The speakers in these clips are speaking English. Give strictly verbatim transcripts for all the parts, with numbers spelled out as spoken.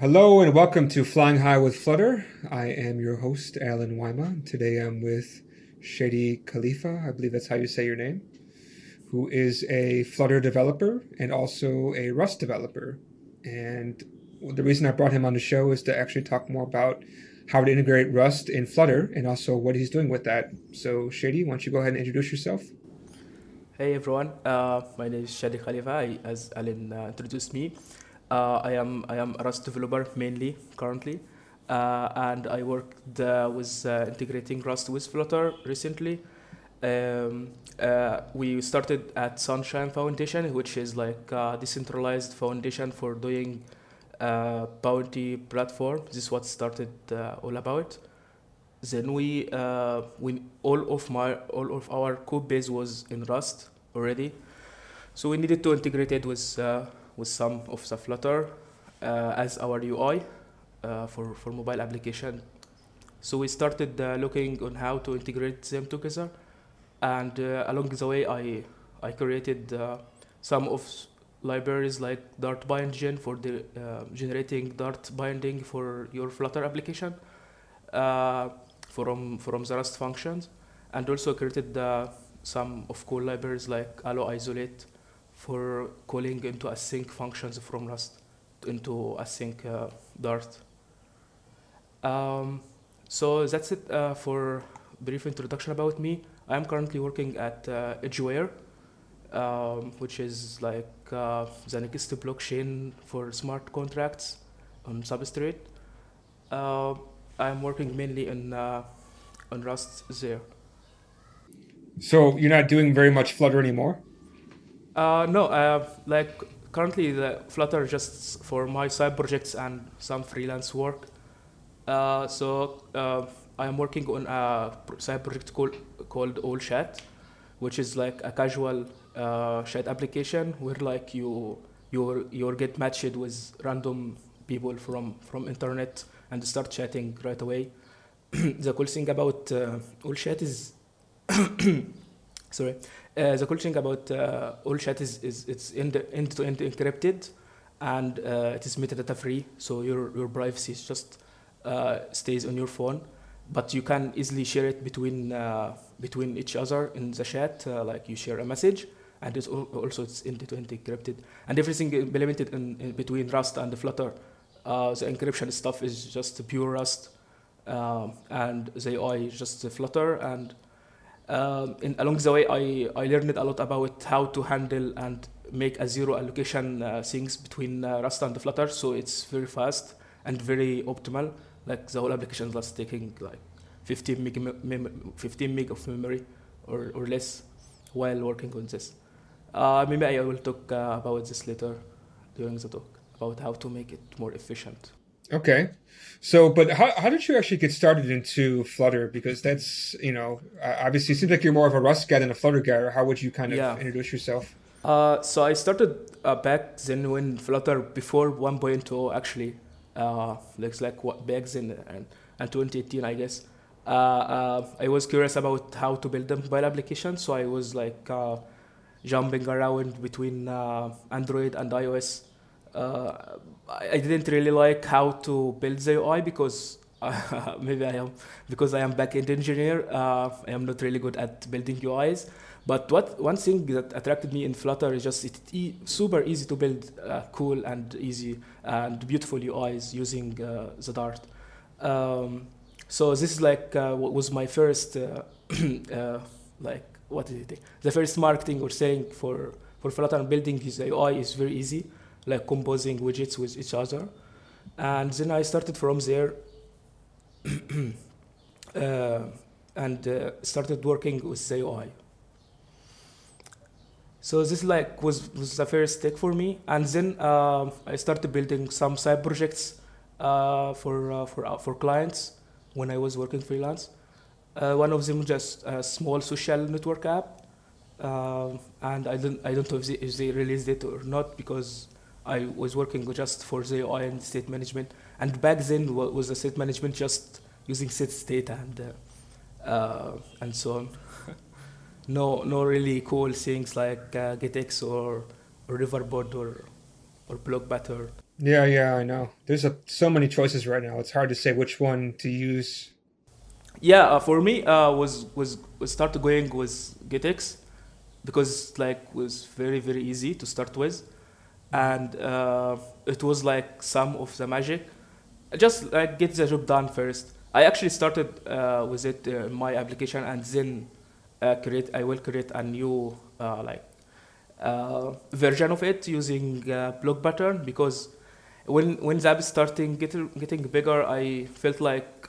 Hello and welcome to Flying High with Flutter. I am your host, Alan Wyman. Today I'm with Shady Khalifa, I believe that's how you say your name, who is a Flutter developer and also a Rust developer. And the reason I brought him on the show is to actually talk more about how to integrate Rust in Flutter and also what he's doing with that. So Shady, why don't you go ahead and introduce yourself? Hey everyone, uh, my name is Shady Khalifa, I, as Alan uh, introduced me. Uh, I am I am a Rust developer mainly currently, uh, and I worked uh, with uh, integrating Rust with Flutter recently. Um, uh, we started at Sunshine Foundation, which is like a decentralized foundation for doing uh, bounty platform. This is what started uh, all about. Then we uh, we all of my all of our code base was in Rust already, so we needed to integrate it with. Uh, with some of the Flutter uh, as our U I uh, for, for mobile application. So we started uh, looking on how to integrate them together. And uh, along the way, I I created uh, some of libraries like dart bindgen for the, uh, generating Dart binding for your Flutter application uh, from, from the Rust functions. And also created uh, some of cool libraries like allo-isolate for calling into async functions from Rust into async uh, Dart. Um, so that's it uh, for brief introduction about me. I'm currently working at uh, Edgeware, um, which is like uh, the next blockchain for smart contracts on Substrate. Uh, I'm working mainly in, uh, on Rust there. So you're not doing very much Flutter anymore? Uh, no, uh, like currently the Flutter just for my side projects and some freelance work. Uh, so uh, I am working on a side project called, called AllChat, which is like a casual uh, chat application where like you you you get matched with random people from from internet and start chatting right away. The cool thing about uh, AllChat is sorry. Uh, the cool thing about uh, AllChat is, is it's end-to-end encrypted, and uh, it is metadata free, so your, your privacy just uh, stays on your phone. But you can easily share it between uh, between each other in the chat, uh, like you share a message, and it's also it's end-to-end encrypted. And everything implemented in, in between Rust and the Flutter, uh, the encryption stuff is just pure Rust, um, and the U I is just the Flutter. And Um, in, along the way, I, I learned a lot about how to handle and make a zero allocation uh, things between uh, Rust and the Flutter, so it's very fast and very optimal. Like the whole application was taking like fifteen meg, mem fifteen meg of memory or, or less while working on this. Uh, maybe I will talk uh, about this later during the talk about how to make it more efficient. Okay. So, but how, how did you actually get started into Flutter? Because that's, you know, obviously it seems like you're more of a Rust guy than a Flutter guy, or how would you kind of yeah. introduce yourself? Uh, so I started uh, back then when Flutter, before one point oh actually, uh, looks like what back then and, and twenty eighteen, I guess. Uh, uh, I was curious about how to build a mobile application. So I was like uh, jumping around between uh, Android and iOS. Uh, I didn't really like how to build the U I because uh, maybe I am because I am back-end engineer. Uh, I am not really good at building U Is. But what one thing that attracted me in Flutter is just it's e super easy to build uh, cool and easy and beautiful U Is using uh, the Dart. Um, so this is like uh, what was my first uh, uh, like what is it? The first marketing or saying for for Flutter and building his U I is very easy. Like composing widgets with each other. And then I started from there uh, and uh, started working with the U I. So this like was, was the first step for me. And then uh, I started building some side projects uh, for, uh, for, uh, for clients when I was working freelance. Uh, one of them was just a small social network app. Uh, and I don't, I don't know if they, if they released it or not because I was working just for the U I and state management. And back then was the state management just using set state and uh, uh, and so on. no, no really cool things like uh, GetX or, or Riverpod or or Bloc better. Yeah, yeah, I know. There's a, so many choices right now. It's hard to say which one to use. Yeah, uh, for me, uh, was was was start going with GetX because like was very very easy to start with, and uh, it was like some of the magic. Just like get the job done first. I actually started uh, with it uh, in my application, and then uh, create. I will create a new uh, like uh, version of it using uh, block pattern because when when the app is starting getting getting bigger, I felt like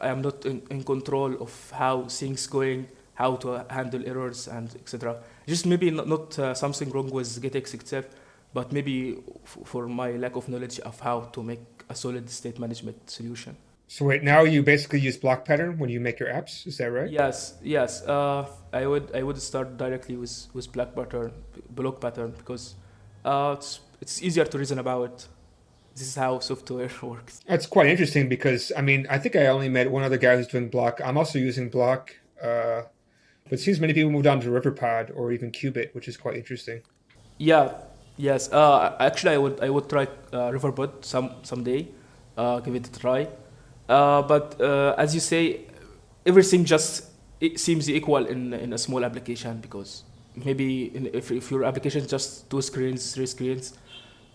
I am not in, in control of how things going, how to handle errors and et cetera. Just maybe not, not uh, something wrong with GetX itself, but maybe f for my lack of knowledge of how to make a solid state management solution. So wait, now you basically use block pattern when you make your apps, is that right? Yes, yes. Uh, I would I would start directly with with block pattern, block pattern because uh, it's it's easier to reason about. This is how software works. That's quite interesting because, I mean, I think I only met one other guy who's doing Bloc. I'm also using Bloc, uh, but it seems many people moved on to Riverpod or even Qubit, which is quite interesting. Yeah, yes. Uh, actually, I would I would try uh, Riverpod some someday, uh, give it a try. Uh, but uh, as you say, everything just it seems equal in in a small application because maybe in, if if your application is just two screens, three screens,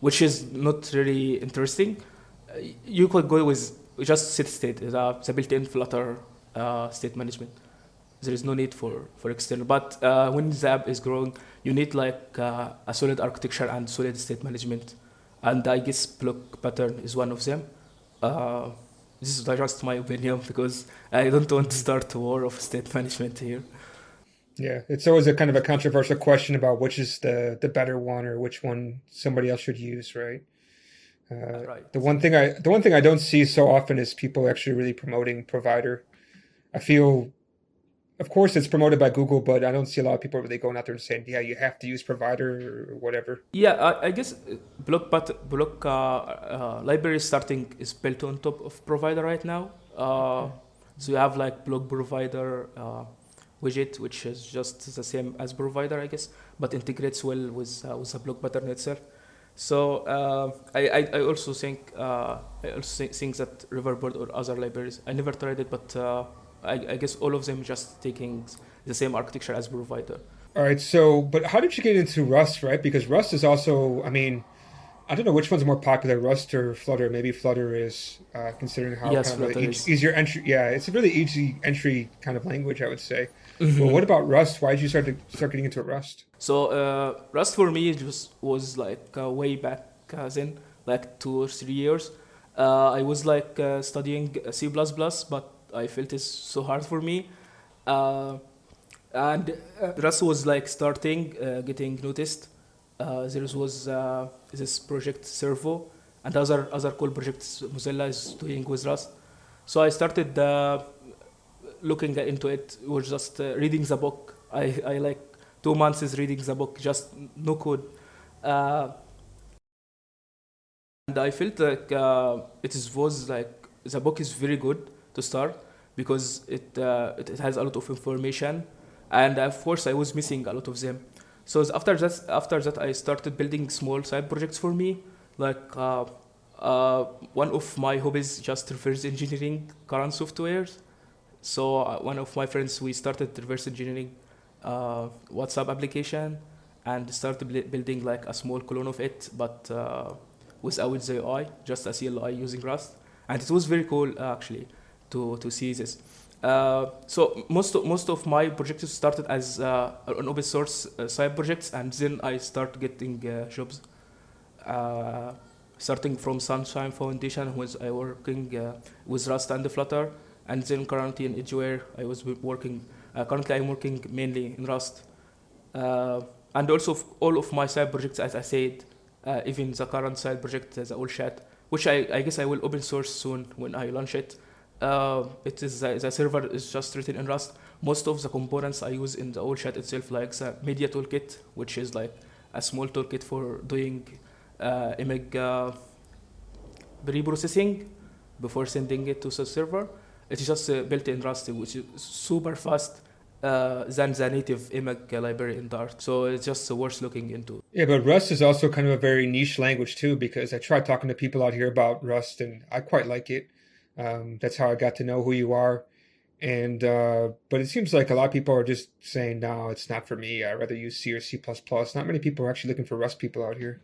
which is not really interesting, you could go with just set state, the built-in Flutter uh, state management. There is no need for, for external. But uh, when the app is growing, you need like uh, a solid architecture and solid state management. And I guess block pattern is one of them. Uh, this is just my opinion because I don't want to start a war of state management here. Yeah, it's always a kind of a controversial question about which is the, the better one or which one somebody else should use, right? Uh, right. The one thing I the one thing I don't see so often is people actually really promoting Provider. I feel, of course, it's promoted by Google, but I don't see a lot of people really going out there and saying, yeah, you have to use Provider or whatever. Yeah, I, I guess Bloc but Bloc uh, uh, library starting is built on top of Provider right now. Uh, okay. So you have like Bloc Provider. Uh, widget, which is just the same as Provider, I guess, but integrates well with uh, with the block pattern itself. So uh, I, I I also think uh, I also think that Riverpod or other libraries, I never tried it, but uh, I, I guess all of them just taking the same architecture as Provider. All right. So, but how did you get into Rust, right? Because Rust is also, I mean, I don't know which one's more popular, Rust or Flutter. Maybe Flutter is, uh, considering how yes, kind of e is. easier entry. Yeah, it's a really easy entry kind of language, I would say. Mm-hmm. Well, what about Rust? Why did you start to start getting into Rust? So uh, Rust for me just was like uh, way back uh, then, like two or three years. Uh, I was like uh, studying C plus plus, but I felt it's so hard for me. Uh, and uh, Rust was like starting, uh, getting noticed. Uh, there was uh, this project Servo and other other cool projects Mozilla is doing with Rust. So I started uh, looking into it. Was just uh, reading the book. I, I like two months is reading the book, just no code. Uh, and I felt like uh, it is was like the book is very good to start because it, uh, it it has a lot of information, and of course I was missing a lot of them. So after that, after that, I started building small side projects for me. Like uh, uh, one of my hobbies just reverse engineering current softwares. So uh, one of my friends, we started reverse engineering uh, WhatsApp application and started building like a small clone of it, but uh, without the U I, just a C L I using Rust. And it was very cool uh, actually to to see this. Uh, so most of, most of my projects started as uh, an open source uh, side projects, and then I started getting uh, jobs, uh, starting from Sunshine Foundation, was I working uh, with Rust and the Flutter, and then currently in Edgeware I was working. Uh, currently I'm working mainly in Rust, uh, and also all of my side projects, as I said, uh, even the current side project, the AllChat, which I, I guess I will open source soon when I launch it. Uh, it is the, the server is just written in Rust. Most of the components I use in the AllChat itself, like the media toolkit, which is like a small toolkit for doing uh, image uh, reprocessing before sending it to the server. It's just uh, built in Rust, which is super fast uh, than the native image library in Dart. So it's just worth looking into. Yeah, but Rust is also kind of a very niche language too, because I tried talking to people out here about Rust and I quite like it. Um, that's how I got to know who you are. And uh, but it seems like a lot of people are just saying, no, it's not for me. I'd rather use C or C plus plus. Not many people are actually looking for Rust people out here.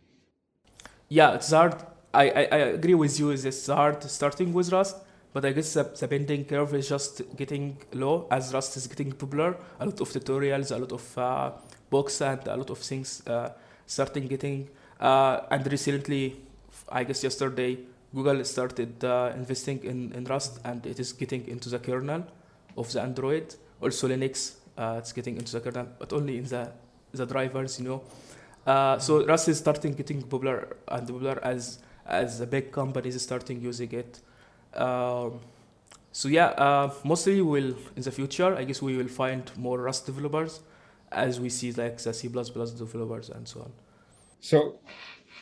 Yeah, it's hard. I, I, I agree with you. It's hard starting with Rust. But I guess the, the bending curve is just getting low as Rust is getting popular. A lot of tutorials, a lot of uh, books, and a lot of things uh, starting getting. Uh, and recently, I guess yesterday, Google started uh, investing in, in Rust, and it is getting into the kernel of the Android. Also Linux, uh, it's getting into the kernel, but only in the, the drivers, you know. Uh, so Rust is starting getting popular and popular as as the big companies starting using it. Um, so yeah, uh, mostly we'll in the future, I guess we will find more Rust developers as we see like the C plus plus developers and so on. So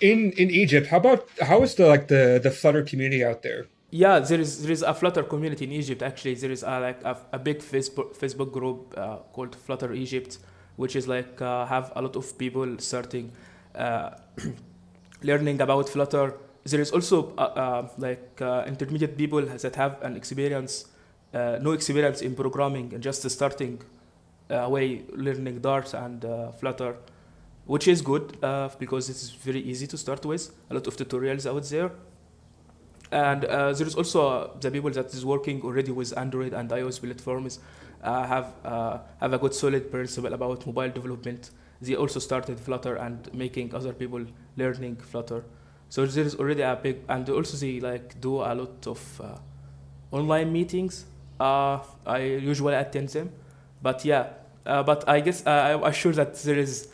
in in Egypt, how about how is the like the, the Flutter community out there? Yeah, there is there is a Flutter community in Egypt. Actually, there is a, like a, a big Facebook Facebook group uh, called Flutter Egypt, which is like uh, have a lot of people starting uh, learning about Flutter. There is also uh, uh, like uh, intermediate people that have an experience, uh, no experience in programming and just starting away uh, learning Dart and uh, Flutter, which is good uh, because it's very easy to start with. A lot of tutorials out there. And uh, there is also uh, the people that is working already with Android and iOS platforms uh, have uh, have a good solid principle about mobile development. They also started Flutter and making other people learning Flutter. So there is already a big, and also they like do a lot of uh, online meetings. Uh, I usually attend them, but yeah. Uh, but I guess uh, I'm assured that there is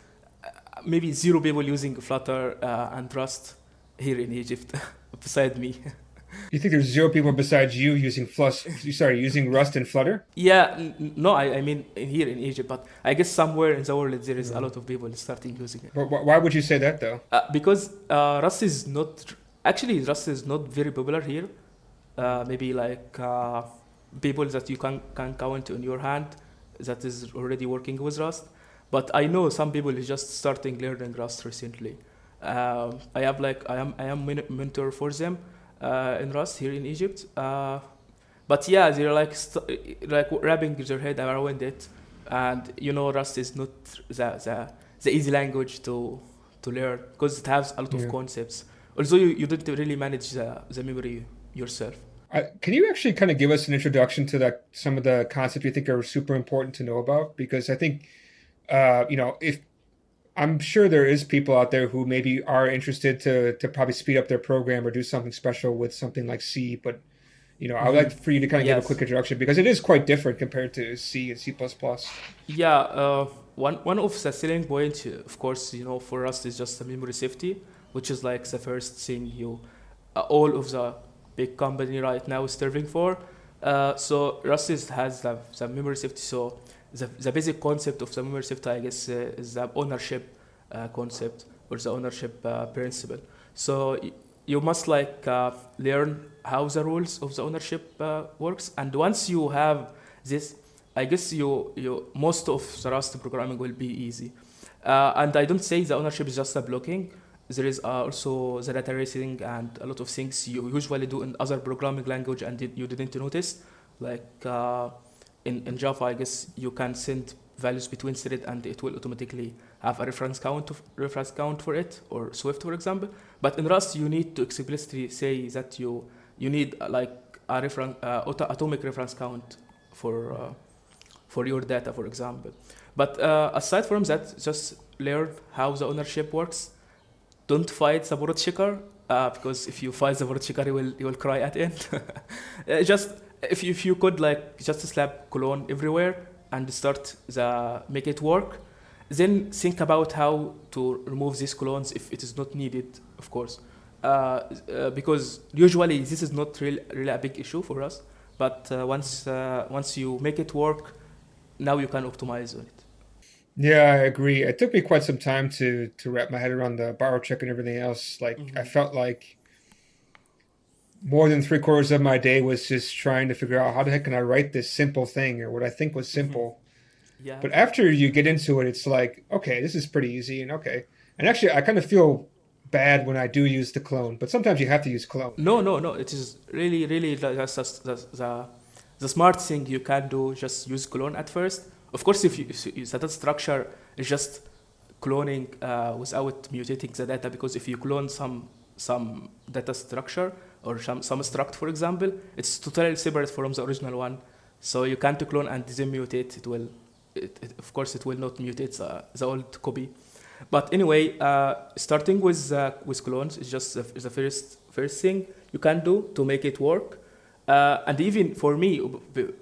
maybe zero people using Flutter uh, and Rust here in Egypt, beside me. You think there's zero people besides you using Flush? Sorry, using Rust and Flutter? Yeah, n- no, I, I mean in here in Egypt, but I guess somewhere in the world there is yeah. a lot of people starting using it. But why would you say that though? Uh, because uh, Rust is not actually Rust is not very popular here. Uh, maybe like uh, people that you can can count on your hand that is already working with Rust. But I know some people is just starting learning Rust recently. Um, I have like I am I am mentor for them. Uh, in Rust here in Egypt, uh, but yeah, they're like st- like wrapping their head around it, and you know, Rust is not the the, the easy language to to learn because it has a lot yeah. of concepts. Also, you, you didn't really manage the, the memory yourself. Uh, can you actually kind of give us an introduction to that some of the concepts you think are super important to know about? Because I think, uh, you know, if I'm sure there is people out there who maybe are interested to to probably speed up their program or do something special with something like C, but you know, I would like for you to kind of yes. give a quick introduction because it is quite different compared to C and C plus plus. Yeah, uh, one one of the selling points, of course, you know, for us is just the memory safety, which is like the first thing you uh, all of the big company right now is serving for. Uh, so Rust has the, the memory safety, so The, the basic concept of the memory safety, I guess, uh, is the ownership uh, concept or the ownership uh, principle. So y- you must like uh, learn how the rules of the ownership uh, works. And once you have this, I guess you, you most of the Rust programming will be easy. Uh, and I don't say the ownership is just a blocking. There is uh, also the data racing and a lot of things you usually do in other programming language and you didn't notice, like. Uh, In, in Java, I guess you can send values between thread and it will automatically have a reference count of, reference count for it, or Swift, for example. But in Rust, you need to explicitly say that you you need uh, like a reference uh, auto- atomic reference count for uh, for your data, for example. But uh, aside from that, just learn how the ownership works. Don't fight the word checker uh, because if you fight the word checker, you will you will cry at the end. just If you, if you could like just slap clone everywhere and start the make it work, then think about how to remove these clones if it is not needed, of course, uh, uh, because usually this is not really, really a big issue for us. But uh, once uh, once you make it work, now you can optimize on it. Yeah, I agree. It took me quite some time to to wrap my head around the borrow check and everything else. Like mm-hmm. I felt like. More than three quarters of my day was just trying to figure out how the heck can I write this simple thing or what I think was simple. Yeah. But after you get into it, it's like, okay, this is pretty easy, and okay. And actually, I kind of feel bad when I do use the clone, but sometimes you have to use clone. No, no, no. It is really, really that's the the, the smart thing you can do. Just use clone at first. Of course, if you, if the data structure is just cloning uh, without mutating the data, because if you clone some some data structure or some, some struct, for example, it's totally separate from the original one. So you can't clone and then mutate. It will, it, it, of course, it will not mutate the, the old copy. But anyway, uh, starting with uh, with clones is just the, the first first thing you can do to make it work. Uh, and even for me,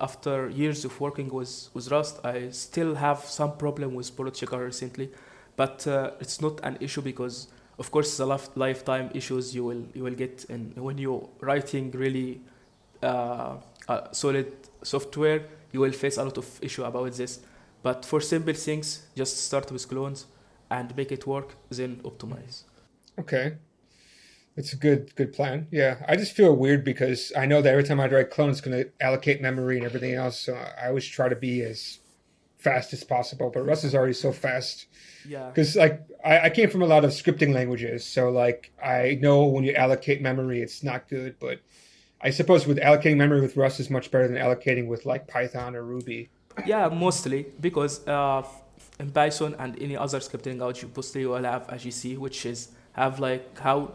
after years of working with, with Rust, I still have some problem with Bloc checker recently. But uh, it's not an issue because, of course, the life, lifetime issues you will you will get in, when you're writing really uh, uh, solid software, you will face a lot of issue about this. But for simple things, just start with clones and make it work, then optimize. Okay. It's a good good plan. Yeah, I just feel weird because I know that every time I write clone, it's going to allocate memory and everything else. So I always try to be as fast as possible. But Rust is already so fast. Yeah. Because like I, I came from a lot of scripting languages, so like I know when you allocate memory, it's not good. But I suppose with allocating memory with Rust is much better than allocating with like Python or Ruby. Yeah, mostly because uh, in Python and any other scripting language, you mostly will have A G C, which is have like how.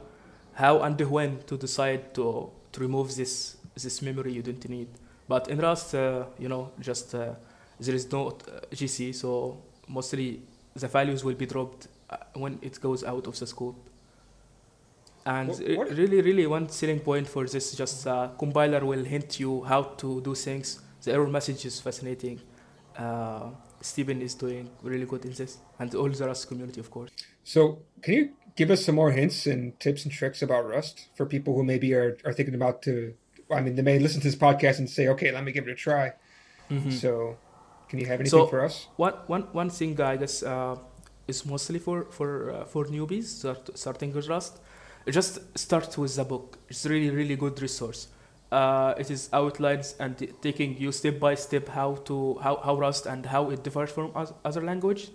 How and when to decide to to remove this this memory you don't need. But in Rust, uh, you know, just uh, there is no uh, G C, so mostly the values will be dropped when it goes out of the scope. And what, what? really, really one selling point for this, just uh, compiler will hint you how to do things. The error message is fascinating. Uh, Stephen is doing really good in this, and all the Rust community, of course. So can you give us some more hints and tips and tricks about Rust for people who maybe are, are thinking about to, I mean, they may listen to this podcast and say, okay, let me give it a try. Mm-hmm. So can you have anything so, for us? One, one, one thing, I guess, uh, is mostly for, for, uh, for newbies start, starting with Rust. Just start with the book. It's really, really good resource. Uh, it is outlines and t- taking you step by step how to how, how Rust and how it differs from other language.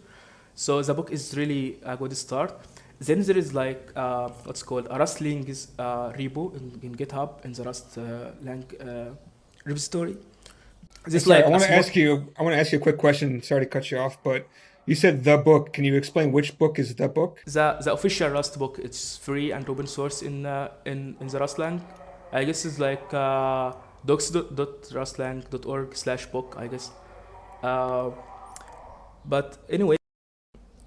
So the book is really a good start. Then there is like uh, what's called a Rustlings uh, repo in, in GitHub in the Rust uh, lang uh, repository. This sorry, like I want to ask you. I want to ask you a quick question. Sorry to cut you off, but you said the book. Can you explain which book is the book? The the official Rust book. It's free and open source in uh, in in the Rustlang. I guess it's like uh, docs dot rustlang dot org slash book. I guess. Uh, but anyway.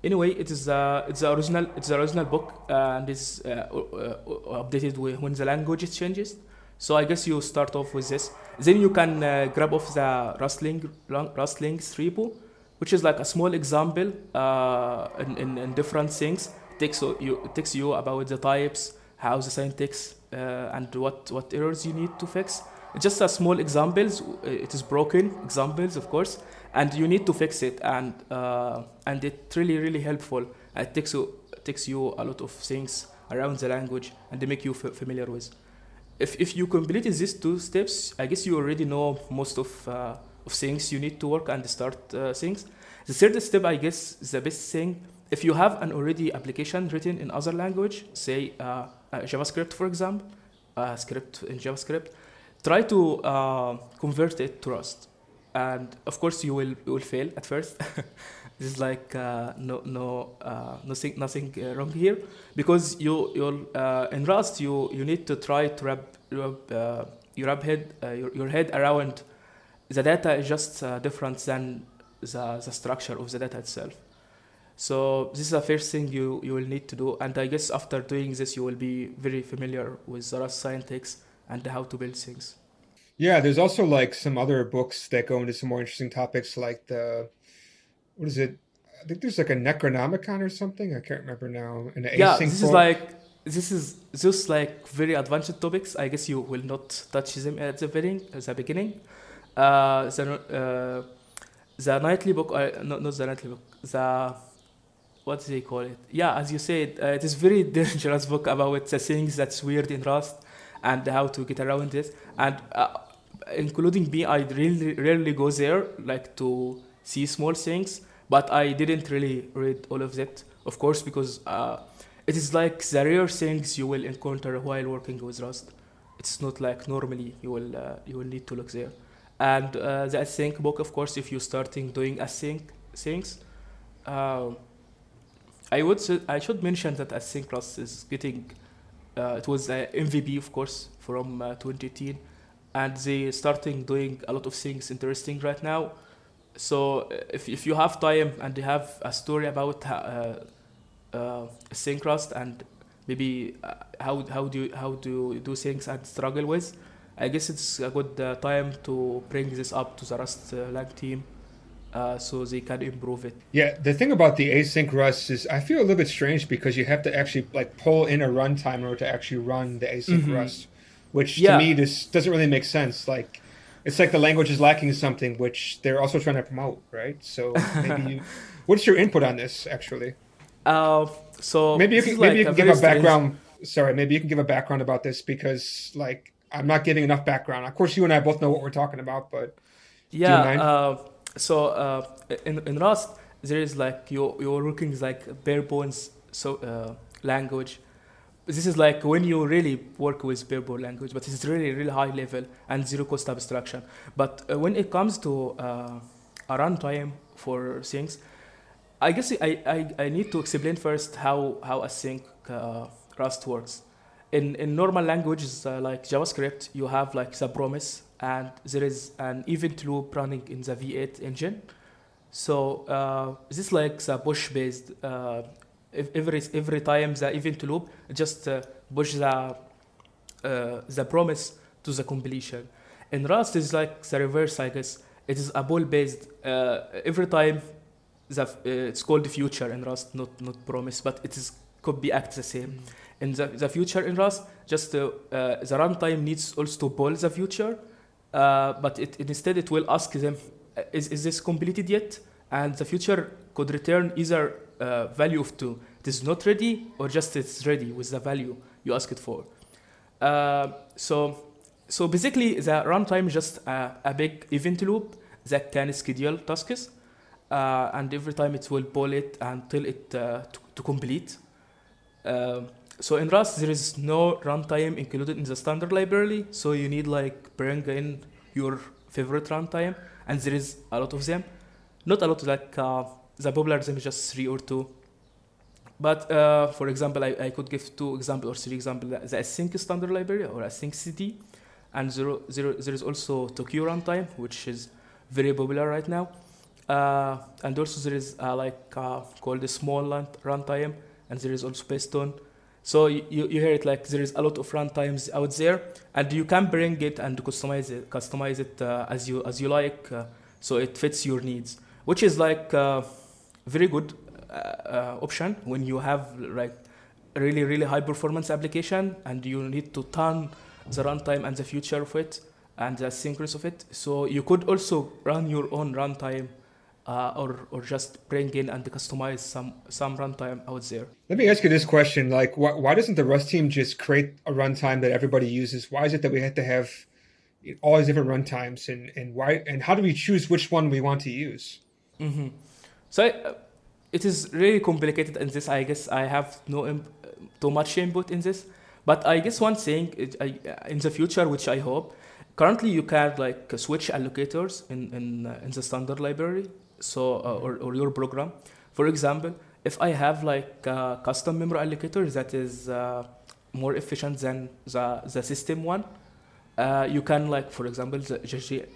Anyway, it is uh, it's the original it's the original book uh, and it's uh, uh, updated when the language changes. So I guess you start off with this. Then you can uh, grab off the Rustling Rustlings repo, which is like a small example uh, in, in, in different things. It takes you it takes you about the types, how the syntax, uh, and what what errors you need to fix. It's just a small examples. It is broken examples, of course. And you need to fix it, and uh, and it's really, really helpful. It takes you it takes you a lot of things around the language, and they make you f- familiar with. If if you completed these two steps, I guess you already know most of uh, of things you need to work and start uh, things. The third step, I guess, is the best thing. If you have an already application written in other language, say uh, JavaScript, for example, uh, script in JavaScript, try to uh, convert it to Rust. And of course, you will you will fail at first. This is like uh, no no uh, nothing nothing uh, wrong here, because you you'll uh, in Rust you you need to try to wrap wrap uh, your wrap head uh, your your head around the data is just uh, different than the the structure of the data itself. So this is the first thing you you will need to do. And I guess after doing this, you will be very familiar with the Rust syntax and how to build things. Yeah, there's also like some other books that go into some more interesting topics, like the what is it? I think there's like a Necronomicon or something. I can't remember now. And the yeah, async this form. is like this is just like very advanced topics. I guess you will not touch them at the beginning. At the beginning, uh, the uh, the nightly book, uh, no, not the nightly book. The what do they call it? Yeah, as you said, uh, it is very dangerous book about the things that's weird in Rust and how to get around this. And uh, including me, I really rarely go there, like to see small things, but I didn't really read all of that, of course, because uh, it is like the rare things you will encounter while working with Rust. It's not like normally you will uh, you will need to look there. And uh, the async book, of course, if you're starting doing async things, uh, I would I should mention that async class is getting uh, it was an M V P, of course, from uh, twenty eighteen, and they starting doing a lot of things interesting right now. So if if you have time and you have a story about uh, uh, async Rust and maybe uh, how how do you, how do you do things and struggle with, I guess it's a good uh, time to bring this up to the Rust uh, lab team uh, so they can improve it. Yeah, the thing about the async Rust is I feel a little bit strange because you have to actually like pull in a runtime in order to actually run the async mm-hmm. Rust, which yeah. to me this doesn't really make sense. Like, it's like the language is lacking something which they're also trying to promote, right? So maybe you, what's your input on this actually? Uh, so maybe you can, maybe like you can a give a background. Strange... Sorry, maybe you can give a background about this because like I'm not giving enough background. Of course, you and I both know what we're talking about, but yeah. Do you mind? Uh, so uh, in in Rust, there is like you you're working with like bare bones so uh, language. This is like when you really work with bare bones language, but it's really really high level and zero cost abstraction. But uh, when it comes to uh, a runtime for things. I guess I, I, I need to explain first how, how async uh, Rust works. In, in normal languages uh, like JavaScript, you have like the promise and there is an event loop running in the V eight engine. So uh, this is like the push-based, uh, every, every time the event loop just uh, push the, uh, the promise to the completion. In Rust, it's like the reverse, I guess. It is a pull-based, uh, every time The, uh, it's called the future in Rust, not not promise, but it is could be act the same. In the, the future in Rust, just uh, uh, the runtime needs also to pull the future, uh, but it, it instead it will ask them, is is this completed yet? And the future could return either uh, value of two, it is not ready, or just it's ready with the value you ask it for. Uh, so so basically, the runtime is just a, a big event loop that can schedule tasks. Uh, and every time it will pull it until it uh, to, to complete. Uh, so in Rust, there is no runtime included in the standard library. So you need like bring in your favorite runtime, and there is a lot of them. Not a lot, like uh, the popular them is just three or two. But uh, for example, I, I could give two examples or three examples. The Async Standard Library or Async C D, and there, there, there is also Tokio runtime, which is very popular right now. Uh, and also there is uh, like uh, called the small runtime, and there is also Piston. So you, you hear it like there is a lot of runtimes out there, and you can bring it and customize it, customize it uh, as you as you like, uh, so it fits your needs, which is like uh, very good uh, uh, option when you have like really really high performance application and you need to turn the runtime and the future of it and the synchronous of it. So you could also run your own runtime. Uh, or or just bring in and customize some some runtime out there. Let me ask you this question: like, wh why doesn't the Rust team just create a runtime that everybody uses? Why is it that we have to have all these different runtimes, and and why and how do we choose which one we want to use? Mm-hmm. So uh, it is really complicated in this. I guess I have no imp too much input in this, but I guess one thing is, I, in the future, which I hope, currently you can like switch allocators in in uh, in the standard library. So, uh, or, or your program. For example, if I have like a custom memory allocator that is uh, more efficient than the, the system one, uh, you can like, for example, the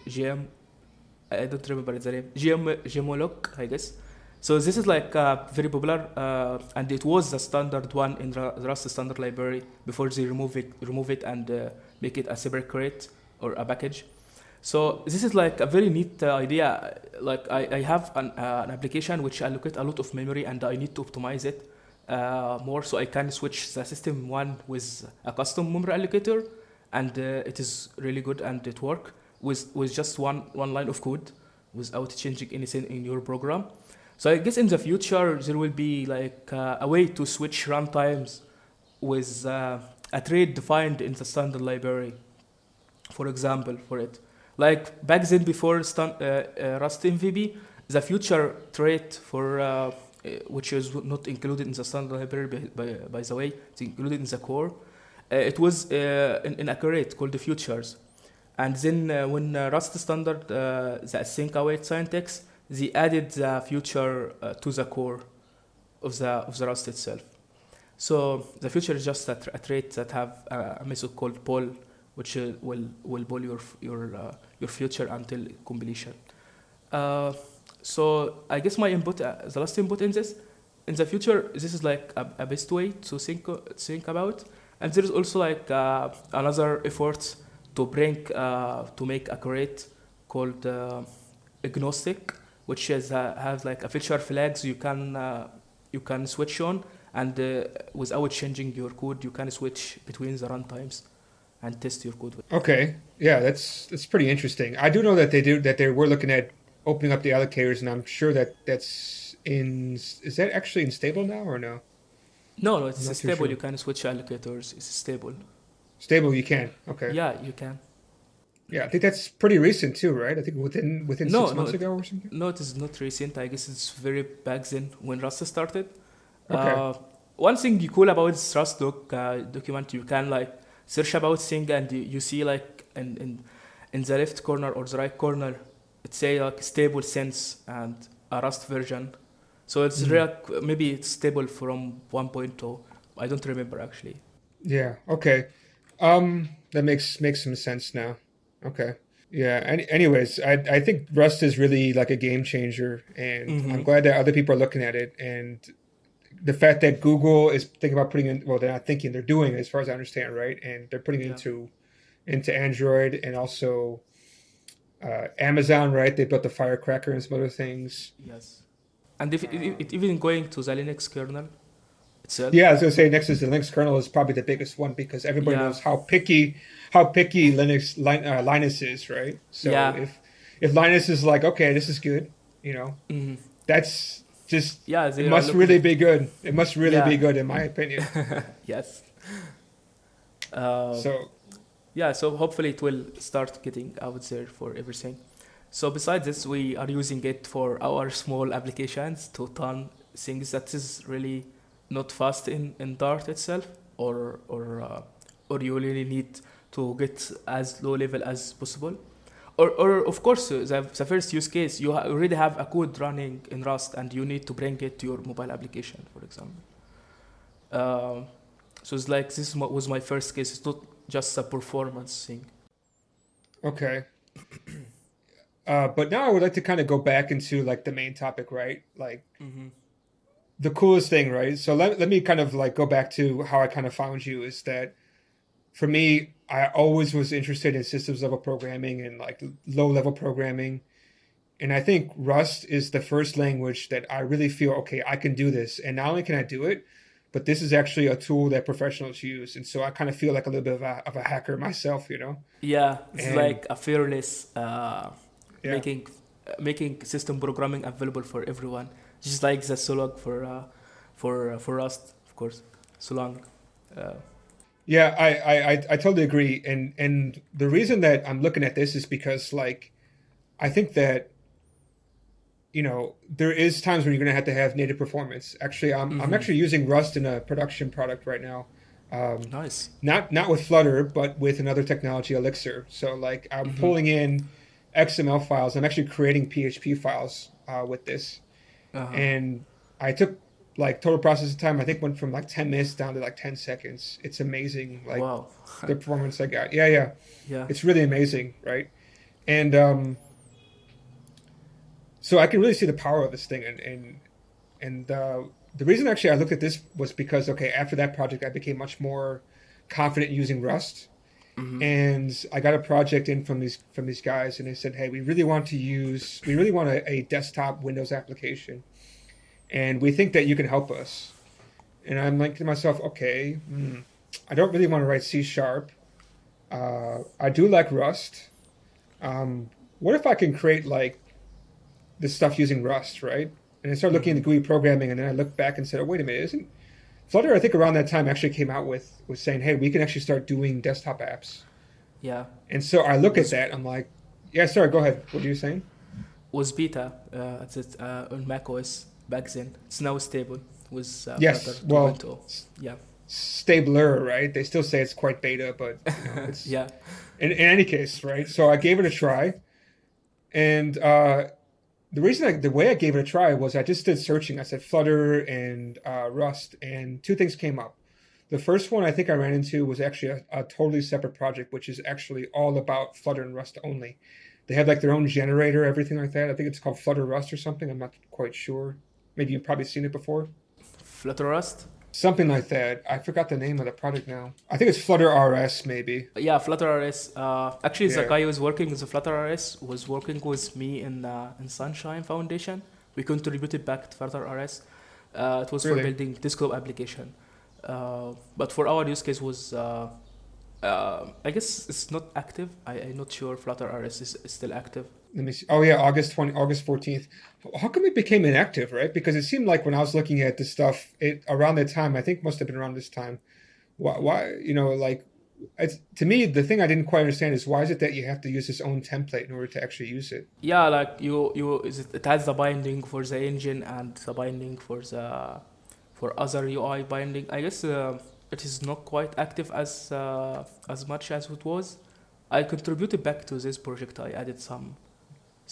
G M, I don't remember the name, G M, G M O L O C, I guess. So this is like uh, very popular, uh, and it was the standard one in the Rust standard library before they remove it, remove it and uh, make it a separate crate or a package. So this is like a very neat uh, idea. Like I, I have an, uh, an application which allocates a lot of memory and I need to optimize it uh, more, so I can switch the system one with a custom memory allocator, and uh, it is really good and it works with, with just one, one line of code without changing anything in your program. So I guess in the future there will be like uh, a way to switch runtimes with uh, a trait defined in the standard library, for example, for it. Like back then before stun, uh, uh, Rust M V B, the future trait for uh, which is not included in the standard library, by, by, by the way, it's included in the core. Uh, it was uh, in, in a crate called the futures. And then uh, when uh, Rust standard, uh, the async await syntax, they added the future uh, to the core of the, of the Rust itself. So the future is just a, tra a trait that have a, a method called poll, which uh, will, will poll your, your, uh, your future until completion. Uh, so I guess my input, uh, the last input in this, in the future, this is like a, a best way to think, think about. And there is also like uh, another effort to bring, uh, to make a crate called uh, agnostic, which is, uh, has like a feature flags you can, uh, you can switch on. And uh, without changing your code, you can switch between the runtimes and test your code. Okay, yeah, that's that's pretty interesting. I do know that they do that they were looking at opening up the allocators, and I'm sure that that's in. Is that actually in stable now or no? No, no, it's stable. Sure. You can switch allocators. It's stable. Stable, you can. Okay. Yeah, you can. Yeah, I think that's pretty recent too, right? I think within within no, six months no, ago or something. No, it is not recent. I guess it's very back then when Rust started. Okay. Uh, one thing you cool about this Rust doc, uh, document, you can like search about thing and you, you see like in, in in the left corner or the right corner, it say like stable since and a Rust version. So it's mm-hmm. maybe it's stable from one point oh. I don't remember actually. Yeah. Okay. Um, that makes makes some sense now. Okay. Yeah. Any, anyways, I I think Rust is really like a game changer, and mm-hmm. I'm glad that other people are looking at it. And the fact that Google is thinking about putting in, well, they're not thinking, they're doing it, as far as I understand, right? And they're putting it yeah. into, into Android and also uh, Amazon, right? They built the Firecracker and some other things. Yes. And if, um, it, it, even going to the Linux kernel itself. Yeah, I was going to say, next is the Linux kernel is probably the biggest one because everybody yeah. knows how picky how picky Linux uh, Linus is, right? So yeah. if, if Linus is like, okay, this is good, you know, mm-hmm. that's... Just yeah, it must really good. be good. It must really yeah. be good, in my opinion. Yes. Uh, so, yeah. So hopefully it will start getting out there for everything. So besides this, we are using it for our small applications to turn things that is really not fast in, in Dart itself, or or uh, or you really need to get as low level as possible. Or, or of course, uh, the, the first use case, you ha already have a code running in Rust and you need to bring it to your mobile application, for example. Uh, so it's like, this was my first case. It's not just a performance thing. Okay. Uh, but now I would like to kind of go back into like the main topic, right? Like mm-hmm. the coolest thing, right? So let, let me kind of like go back to how I kind of found you is that for me, I always was interested in systems level programming and like low level programming. And I think Rust is the first language that I really feel, okay, I can do this. And not only can I do it, but this is actually a tool that professionals use. And so I kind of feel like a little bit of a, of a hacker myself, you know? Yeah. It's and, like a fearless, uh, yeah. making, making system programming available for everyone. Just like the Solog for, uh, for, uh, for Rust, of course, Solong, uh, Yeah, I, I, I totally agree. And and the reason that I'm looking at this is because, like, I think that, you know, there is times when you're going to have to have native performance. Actually, I'm, mm-hmm. I'm actually using Rust in a production product right now. Um, nice. Not not with Flutter, but with another technology, Elixir. So, like, I'm mm-hmm. pulling in X M L files. I'm actually creating P H P files uh, with this. Uh-huh. And I took... Like total processing time, I think went from like ten minutes down to like ten seconds. It's amazing, like wow. the performance I got. Yeah, yeah, yeah. It's really amazing, right? And um, so I can really see the power of this thing. And and and uh, the reason actually I looked at this was because okay, after that project, I became much more confident using Rust, mm-hmm. and I got a project in from these from these guys, and they said, hey, we really want to use, we really want a, a desktop Windows application. And we think that you can help us. And I'm like to myself, okay, mm, I don't really want to write C sharp. Uh, I do like Rust. Um, what if I can create like this stuff using Rust, right? And I started looking at the G U I programming, and then I looked back and said, oh, wait a minute, isn't Flutter, I think around that time actually came out with, was saying, hey, we can actually start doing desktop apps. Yeah. And so I look at that, I'm like, Yeah, sorry, go ahead. What are you saying? Was beta uh, at it, uh, on macOS back then. It's now stable with uh, yes, Flutter well, two point oh. Yeah. Stabler, right? They still say it's quite beta, but you know, it's, yeah. In, in any case, right? So I gave it a try, and uh, the reason I, the way I gave it a try was I just did searching. I said Flutter and uh, Rust, and two things came up. The first one I think I ran into was actually a, a totally separate project, which is actually all about Flutter and Rust only. They have like their own generator, everything like that. I think it's called Flutter Rust or something. I'm not quite sure. Maybe you've probably seen it before. Flutter Rust. Something like that. I forgot the name of the product now. I think it's flutter R S maybe. Yeah, flutter R S. Uh, actually, the yeah. guy who was working with the flutter R S was working with me in uh, in Sunshine Foundation. We contributed back to flutter R S. Uh, it was really? for building desktop application. Uh, but for our use case was, uh, uh, I guess it's not active. I, I'm not sure flutter R S is, is still active. Let me see. Oh yeah, August twentieth, August fourteenth. How come it became inactive, right? Because it seemed like when I was looking at this stuff, it around that time, I think must have been around this time. Why, why you know, like, it's, to me, the thing I didn't quite understand is why is it that you have to use this own template in order to actually use it? Yeah, like you, you, it has the binding for the engine and the binding for the for other U I binding. I guess uh, it is not quite active as uh, as much as it was. I contributed back to this project. I added some.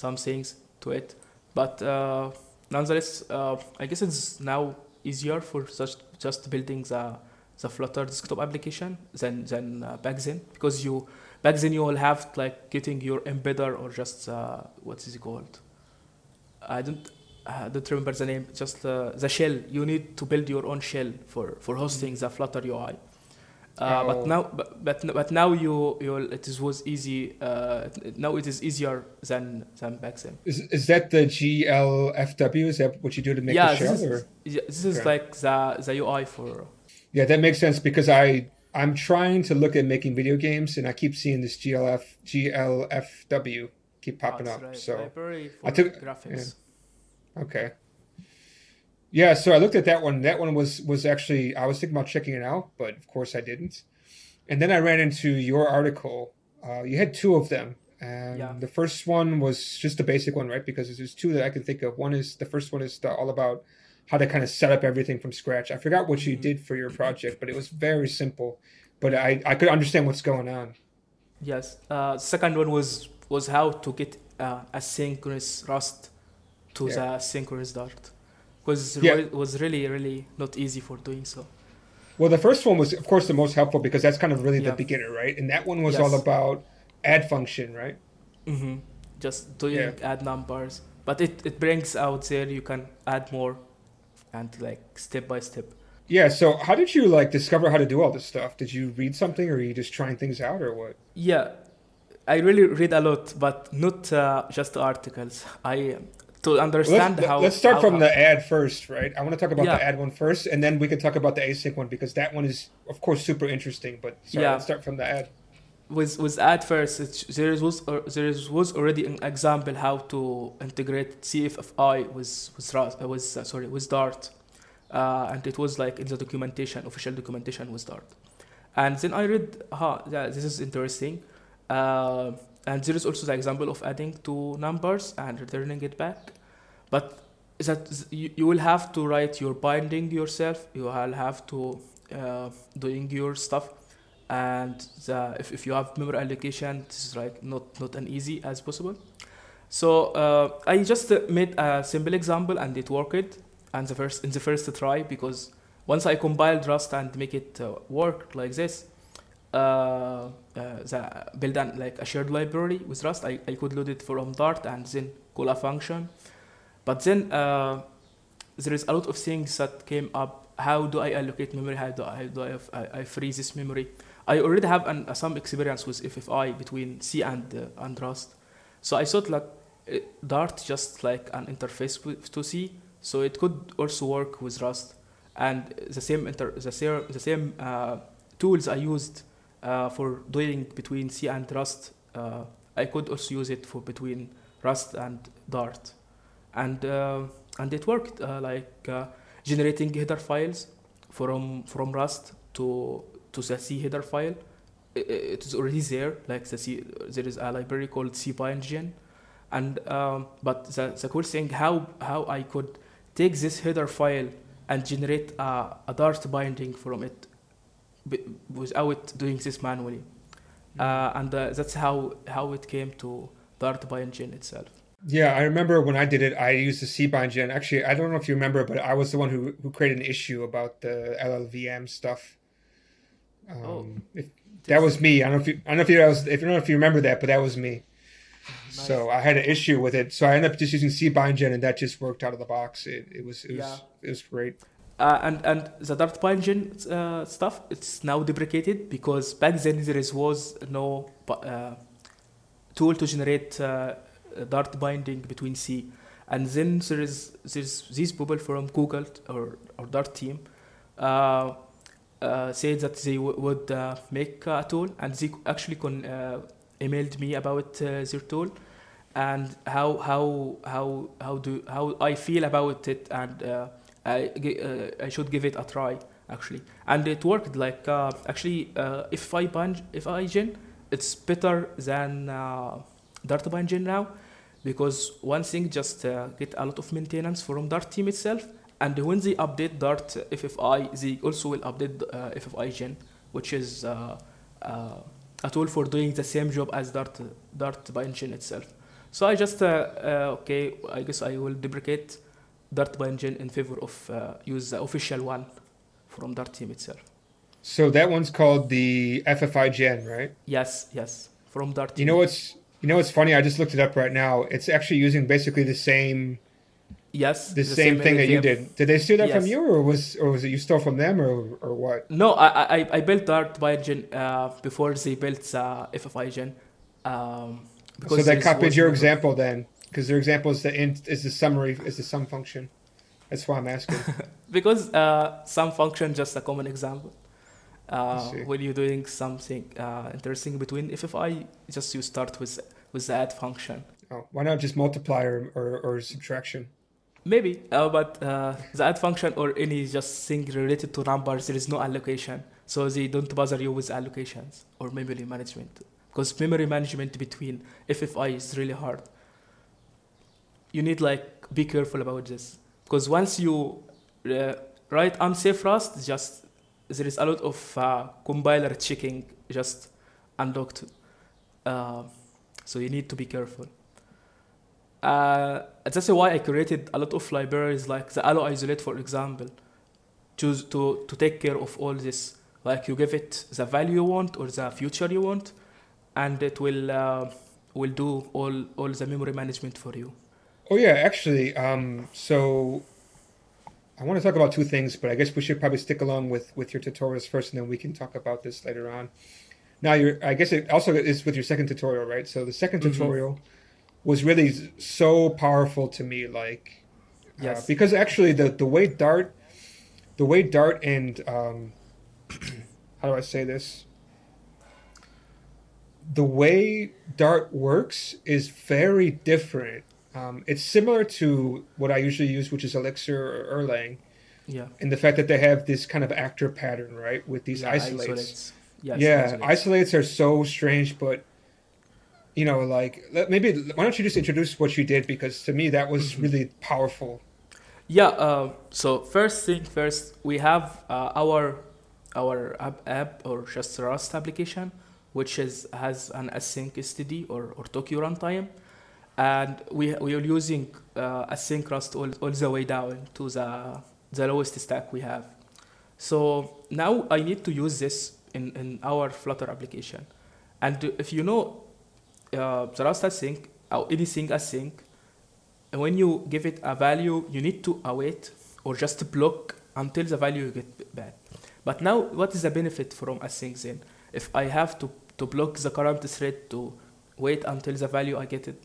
some things to it, but uh, nonetheless, uh, I guess it's now easier for such just building the the Flutter desktop application than than uh, back then, because you back then you will have like getting your embedder or just uh, what is it called? I don't I don't remember the name. Just uh, the shell. You need to build your own shell for for hosting mm-hmm. the Flutter U I. Uh, oh. But now, but, but but now you you it is, was easy. Uh, now it is easier than than back then. Is is that the G L F W? Is that what you do to make yeah, the shell? This is, yeah, this is okay. like the the U I for. Yeah, that makes sense because I I'm trying to look at making video games and I keep seeing this G L F G L F W keep popping That's up. Right. So Library for I took graphics. Yeah. Okay. Yeah, so I looked at that one. That one was was actually, I was thinking about checking it out, but of course I didn't. And then I ran into your article. Uh, you had two of them. Um, yeah. The first one was just the basic one, right? Because there's two that I can think of. One is, the first one is the, all about how to kind of set up everything from scratch. I forgot what you mm-hmm. did for your project, but it was very simple. But I, I could understand what's going on. Yes. Uh, second one was, was how to get uh, asynchronous Rust to yeah. the asynchronous Dart. Was yeah. re- was really really not easy for doing so. Well, the first one was of course the most helpful because that's kind of really yeah. the beginner, right? And that one was yes. all about add function, right? Mm-hmm. Just doing yeah. add numbers, but it, it brings out there you can add more, and like step by step. Yeah. So how did you like discover how to do all this stuff? Did you read something, or are you just trying things out, or what? Yeah, I really read a lot, but not uh, just articles. I. To understand let's, how let's start how, from how, the ad first, right? I want to talk about yeah. the ad one first, and then we can talk about the async one because that one is, of course, super interesting. But sorry, yeah. let's start from the ad. With with ad first, it's, there was uh, there was already an example how to integrate C F F I with with Rust, uh, with uh, sorry with Dart, uh, and it was like in the documentation, official documentation with Dart. And then I read, huh, yeah, this is interesting. Uh, And there is also the example of adding two numbers and returning it back. But that you, you will have to write your binding yourself. You will have to uh, doing your stuff. And the, if, if you have memory allocation, this is like not, not as easy as possible. So uh, I just made a simple example and it worked and the first, in the first try because once I compiled Rust and make it uh, work like this, Uh, uh, the build an, like a shared library with Rust. I, I could load it from Dart and then call a function. But then uh, there is a lot of things that came up. How do I allocate memory? How do I, do I, I, I freeze this memory? I already have an, uh, some experience with F F I between C and uh, and Rust. So I thought like uh, Dart just like an interface with, to C, so it could also work with Rust. And the same inter the same the same uh, tools I used. Uh, for doing between C and Rust, uh, I could also use it for between Rust and Dart, and uh, and it worked. Uh, like uh, generating header files from from Rust to to the C header file, it is already there. Like the C, there is a library called cbindgen, and um, but the, the cool thing how how I could take this header file and generate a, a Dart binding from it b without doing this manually. Mm-hmm. uh, and uh, that's how how it came to Dart bindgen itself. Yeah, I remember when I did it, I used the cbindgen. Actually, I don't know if you remember, but I was the one who, who created an issue about the L L V M stuff. Um, oh, if, that was me. I don't know if you, I don't know if you, I was, if you don't know if you remember that, but that was me. Nice. So I had an issue with it, so I ended up just using cbindgen, and that just worked out of the box. It, it was it was yeah. it was great. Uh, and and the Dart bindgen uh, stuff, it's now deprecated because back then there is, was no uh, tool to generate uh, Dart binding between C, and then there is there's these people from Google or or Dart team. Uh, Uh, said that they w would uh, make a tool, and they actually con uh, emailed me about uh, their tool and how how how how do how I feel about it, and uh, I uh, I should give it a try actually, and it worked. Like uh, actually, uh, if I bind if I gen, it's better than uh, Dart bindgen now, because one thing just uh, get a lot of maintenance from Dart team itself. And when they update Dart F F I, they also will update uh, ffigen, which is uh, uh, a tool for doing the same job as Dart Dart bindgen itself. So I just uh, uh, okay, I guess I will deprecate Dart bindgen in favor of uh, use the official one from Dart team itself. So that one's called the ffigen, right? Yes, yes, from Dart team. You know what's you know what's funny? I just looked it up right now. It's actually using basically the same. Yes, the, the same, same thing that you did. Did they steal that yes. from you, or was or was it you stole from them, or or what? No, I I, I built Dart bindgen uh, before they built uh, ffigen. Um, so they copied your example then, because their example is the int, is the summary is the sum function. That's why I'm asking. Because uh, sum function just a common example. Uh, when you're doing something uh, interesting between ffi, just you start with with the add function. Oh, why not just multiply or or, or subtraction? Maybe, uh, but uh, the add function or any just thing related to numbers, there is no allocation. So they don't bother you with allocations or memory management, because memory management between F F I is really hard. You need like be careful about this, because once you uh, write unsafe Rust, just there is a lot of uh, compiler checking just unlocked. Uh, so you need to be careful. Uh, that's why I created a lot of libraries like the allo-isolate, for example, to, to, to take care of all this. Like you give it the value you want or the future you want, and it will uh, will do all, all the memory management for you. Oh yeah, actually, um, so I want to talk about two things, but I guess we should probably stick along with, with your tutorials first, and then we can talk about this later on. Now, you're, I guess it also is with your second tutorial, right? So the second tutorial... Mm-hmm. was really so powerful to me, like, yes. uh, because actually the, the way Dart, the way Dart and, um, how do I say this? The way Dart works is very different. Um, it's similar to what I usually use, which is Elixir or Erlang. Yeah. And the fact that they have this kind of actor pattern, right? With these yeah, isolates. isolates. Yes, yeah, isolates. isolates are so strange, but you know, like, maybe, why don't you just introduce what you did? Because to me, that was really powerful. Yeah, uh, so first thing first, we have uh, our our app or just Rust application, which is has an async S T D or, or Tokio runtime. And we, we are using uh, async Rust all, all the way down to the, the lowest stack we have. So now I need to use this in, in our Flutter application. And if you know, Uh, the Rust async or anything async, and when you give it a value, you need to await or just block until the value you get back. But now, what is the benefit from async then? If I have to to block the current thread to wait until the value I get it,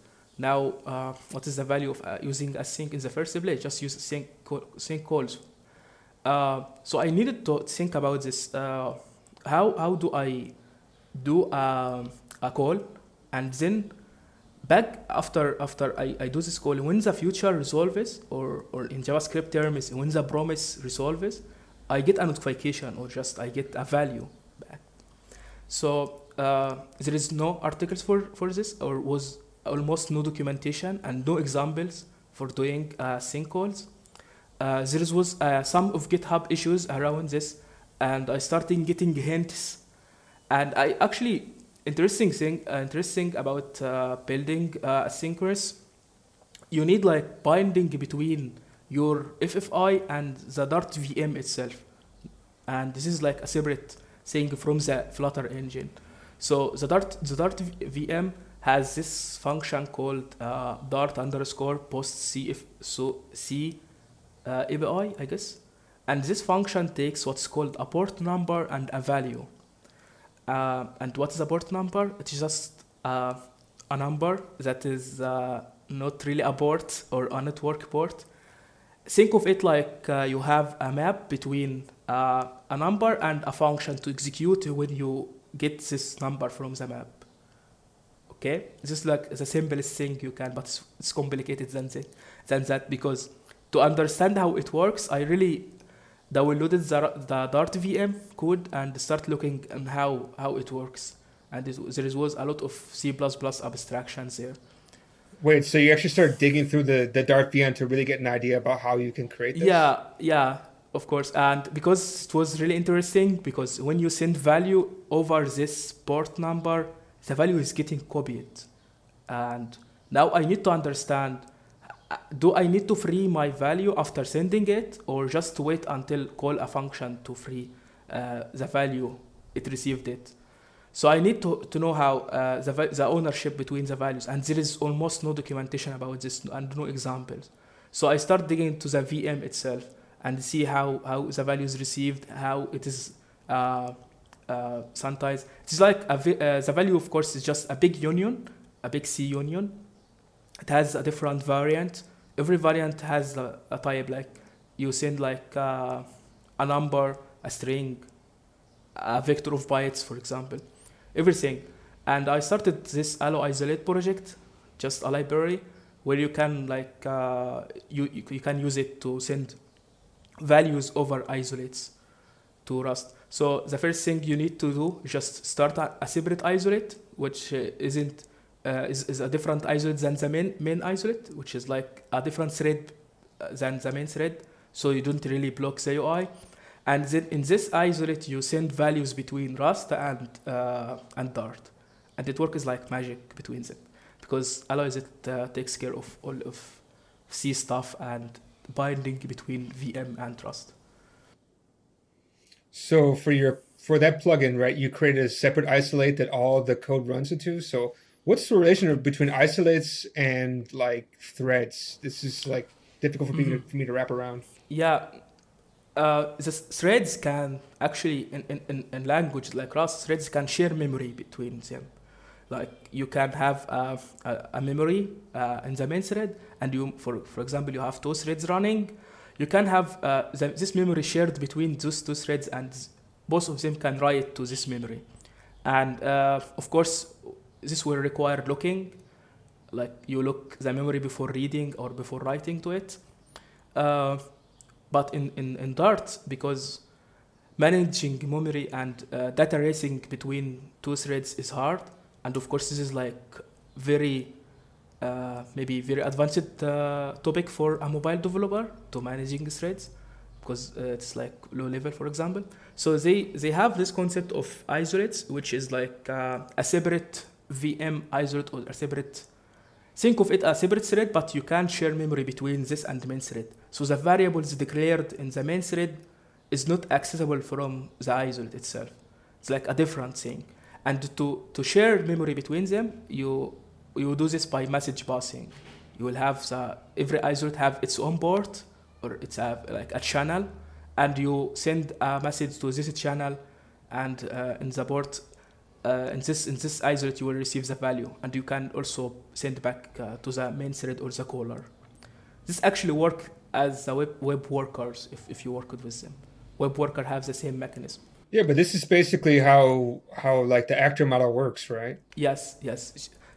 now uh, what is the value of uh, using async in the first place? Just use sync sync calls. Uh, so I needed to think about this. Uh, how how do I do um, a call? And then back after after I, I do this call, when the future resolves, or, or in JavaScript terms, when the promise resolves, I get a notification or just I get a value back. So uh, there is no articles for, for this, or was almost no documentation and no examples for doing uh, sync calls. Uh, there was uh, some of GitHub issues around this, and I started getting hints. And I actually, interesting thing, uh, interesting about uh, building uh, asynchronous, you need like binding between your F F I and the Dart V M itself. And this is like a separate thing from the Flutter engine. So the Dart, the Dart V M has this function called uh, Dart underscore post C F, so C uh, A P I, I guess. And this function takes what's called a port number and a value. Uh, and what is a port number? It's just uh, a number that is uh, not really a port or a network port. Think of it like uh, you have a map between uh, a number and a function to execute when you get this number from the map. Okay, this is like the simplest thing you can, but it's, it's complicated than, th than that, because to understand how it works, I really downloaded the, the Dart V M code and start looking on how, how it works. And it, there was a lot of C plus plus abstractions there. Wait, so you actually started digging through the, the Dart V M to really get an idea about how you can create this? Yeah, yeah, of course. And because it was really interesting, because when you send value over this port number, the value is getting copied. And now I need to understand, do I need to free my value after sending it, or just wait until call a function to free uh, the value it received it? So I need to, to know how uh, the, the ownership between the values, and there is almost no documentation about this and no examples. So I start digging into the V M itself and see how, how the value is received, how it is uh, uh, sanitized. It's like a, uh, the value, of course, is just a big union, a big C union. It has a different variant. Every variant has a, a type, like you send like uh, a number, a string, a vector of bytes, for example, everything. And I started this allo-isolate project, just a library where you can like, uh, you, you, you can use it to send values over isolates to Rust. So the first thing you need to do is just start a, a separate isolate, which uh, isn't, Uh, is, is a different isolate than the main, main isolate, which is like a different thread than the main thread, so you don't really block the U I. And then in this isolate, you send values between Rust and, uh, and Dart. And it works like magic between them, because allo-isolate uh, takes care of all of C stuff and binding between V M and Rust. So for, your, for that plugin, right, you created a separate isolate that all the code runs into, so what's the relation between isolates and like threads? This is like difficult for, mm-hmm. me, to, for me to wrap around. Yeah, uh, the threads can actually, in, in, in language like Rust, threads can share memory between them. Like you can have a, a, a memory uh, in the main thread, and you, for, for example, you have two threads running. You can have uh, the, this memory shared between those two threads, and both of them can write to this memory. And uh, of course, this will require looking, like you look the memory before reading or before writing to it. Uh, but in, in, in Dart, because managing memory and uh, data racing between two threads is hard, and of course this is like very, uh, maybe very advanced uh, topic for a mobile developer to managing threads, because uh, it's like low level, for example. So they, they have this concept of isolates, which is like uh, a separate V M isolate or a separate, think of it as a separate thread, but you can share memory between this and the main thread. So the variables declared in the main thread is not accessible from the isolate itself. It's like a different thing. And to, to share memory between them, you, you do this by message passing. You will have the, every isolate have its own port, or it's a, like a channel, and you send a message to this channel, and uh, in the port, Uh, in this in this isolate you will receive the value, and you can also send back uh, to the main thread or the caller. This actually works as the web, web workers if, if you work with them. Web worker have the same mechanism. Yeah, but this is basically how how like the actor model works, right? Yes, yes.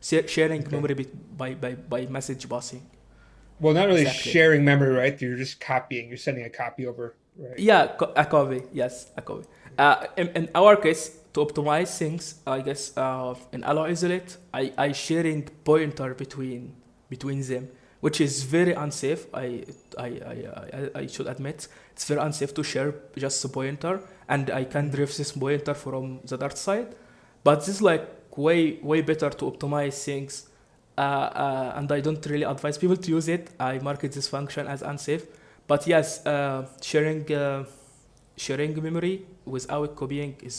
Sh sharing okay. memory by, by by message passing. Well, not really exactly. sharing memory, right? You're just copying. You're sending a copy over. Right? Yeah, a copy. Yes, a copy. Uh, in, in our case, to optimize things, I guess, uh, in allo-isolate, I, I sharing pointer between between them, which is very unsafe. I I, I I should admit it's very unsafe to share just a pointer, and I can drift this pointer from the Dart side. But this is like way way better to optimize things, uh, uh, and I don't really advise people to use it. I market this function as unsafe. But yes, uh, sharing uh, sharing memory without copying is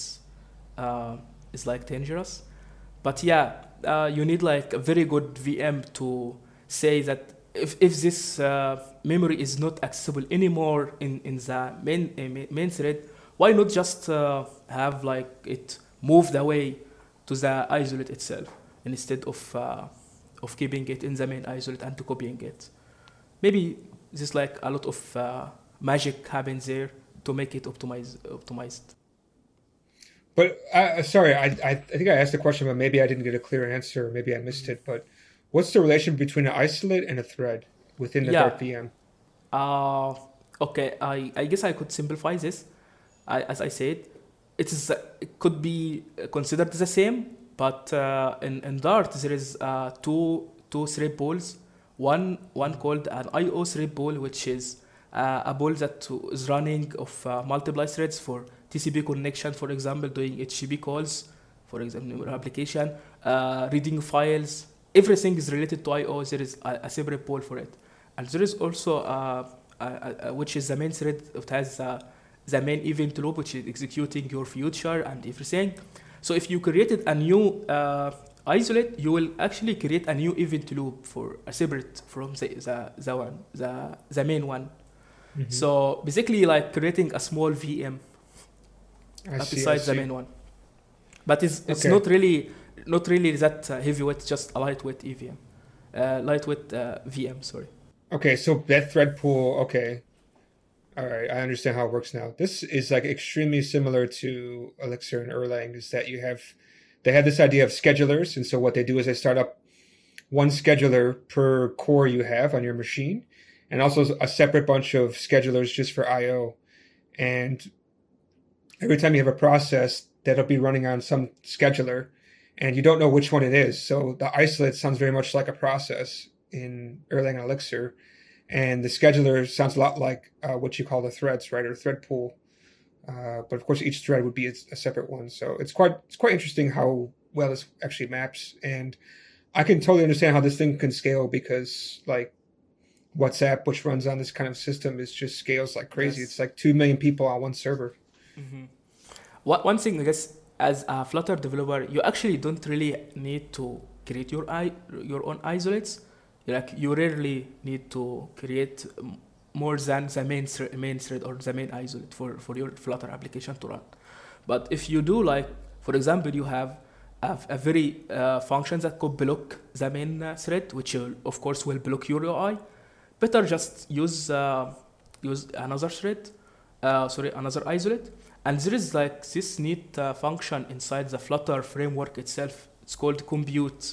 Uh, is like dangerous, but yeah, uh, you need like a very good V M to say that if if this uh, memory is not accessible anymore in in the main uh, main thread, why not just uh, have like it moved away to the isolate itself instead of uh, of keeping it in the main isolate and to copying it. Maybe there's like a lot of uh, magic happens there to make it optimize optimized. But uh, sorry, I, I think I asked the question, but maybe I didn't get a clear answer. Maybe I missed it. But what's the relation between an isolate and a thread within the yeah. Dart V M? Uh, okay, I, I guess I could simplify this. I, as I said, it is it could be considered the same, but uh, in, in Dart there is uh, two two thread pools. One one called an I O thread pool, which is uh, a pool that is running of uh, multiple threads for T C P connection, for example, doing H T T P calls, for example, application, uh, reading files. Everything is related to I O. There is a, a separate pool for it, and there is also uh, a, a, a, which is the main thread. It has uh, the main event loop, which is executing your future and everything. So if you created a new uh, isolate, you will actually create a new event loop for a separate from the the, the one the the main one. Mm-hmm. So basically, like creating a small V M. I besides see, the main one, but it's it's okay. not really not really that uh, heavyweight, just a lightweight E V M, uh, lightweight uh, V M. Sorry. Okay, so that thread pool. Okay, all right, I understand how it works now. This is like extremely similar to Elixir and Erlang. Is that you have they have this idea of schedulers, and so what they do is they start up one scheduler per core you have on your machine, and also a separate bunch of schedulers just for I O, and every time you have a process, that'll be running on some scheduler, and you don't know which one it is. So the isolate sounds very much like a process in Erlang and Elixir, and the scheduler sounds a lot like uh, what you call the threads, right, or thread pool. Uh, but of course, each thread would be a, a separate one. So it's quite it's quite interesting how well this actually maps, and I can totally understand how this thing can scale because like WhatsApp, which runs on this kind of system, is just scales like crazy. Yes. It's like two million people on one server. Mm-hmm. One thing, I guess, as a Flutter developer, you actually don't really need to create your I, your own isolates. Like you rarely need to create more than the main main thread or the main isolate for, for your Flutter application to run. But if you do, like for example, you have a, a very uh, function that could block the main uh, thread, which will, of course will block your U I. Better just use uh, use another thread, uh, sorry, another isolate. And there is like this neat uh, function inside the Flutter framework itself. It's called compute.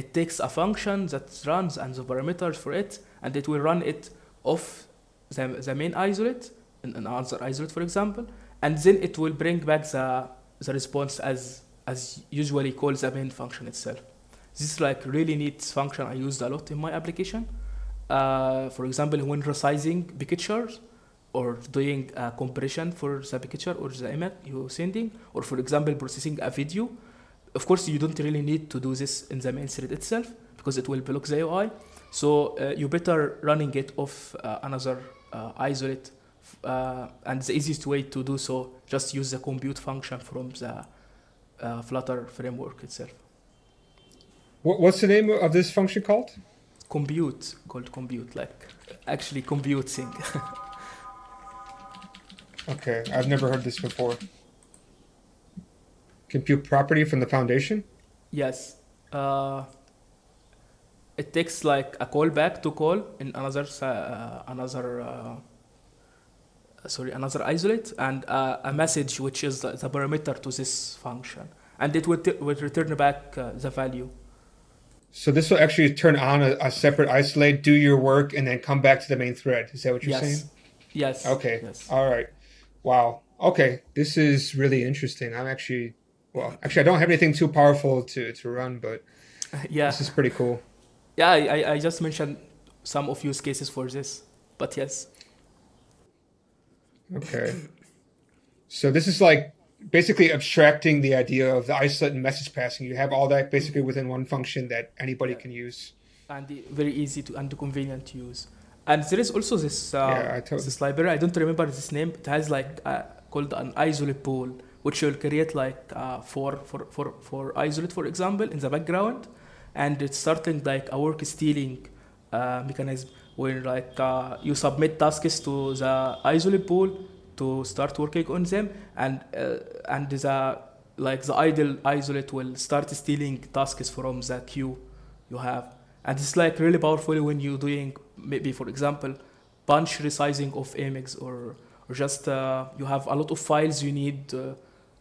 It takes a function that runs and the parameters for it, and it will run it off the, the main isolate, in another isolate, for example, and then it will bring back the, the response as as usually called the main function itself. This is like really neat function I used a lot in my application. Uh, for example, when resizing pictures, or doing a compression for the picture or the image you're sending, or for example, processing a video. Of course, you don't really need to do this in the main thread itself because it will block the U I. So uh, you better running it off uh, another uh, isolate. Uh, and the easiest way to do so, just use the compute function from the uh, Flutter framework itself. What's the name of this function called? Compute, called compute, like actually computing. Okay, I've never heard this before. Compute property from the foundation? Yes. Uh, it takes like a callback to call in another uh, another uh, sorry another isolate and uh, a message which is the, the parameter to this function, and it will, t- will return back uh, the value. So this will actually turn on a, a separate isolate, do your work, and then come back to the main thread. Is that what you're yes. saying? Yes. Okay. Yes. All right. Wow. Okay. This is really interesting. I'm actually well, actually, I don't have anything too powerful to, to run, but yeah, this is pretty cool. Yeah, I, I just mentioned some of use cases for this, but yes. Okay. So this is like basically abstracting the idea of the isolate and message passing. You have all that basically within one function that anybody yeah. can use. And very easy to and convenient to use. And there is also this um, yeah, this library, I don't remember this name, it has like uh, called an isolate pool, which will create like uh, for, for, for, for isolate, for example, in the background. And it's starting like a work stealing uh, mechanism where like uh, you submit tasks to the isolate pool to start working on them, and uh, and the like the idle isolate will start stealing tasks from the queue you have. And it's like really powerful when you're doing maybe, for example, bunch resizing of A M X, or or just uh, you have a lot of files you need uh,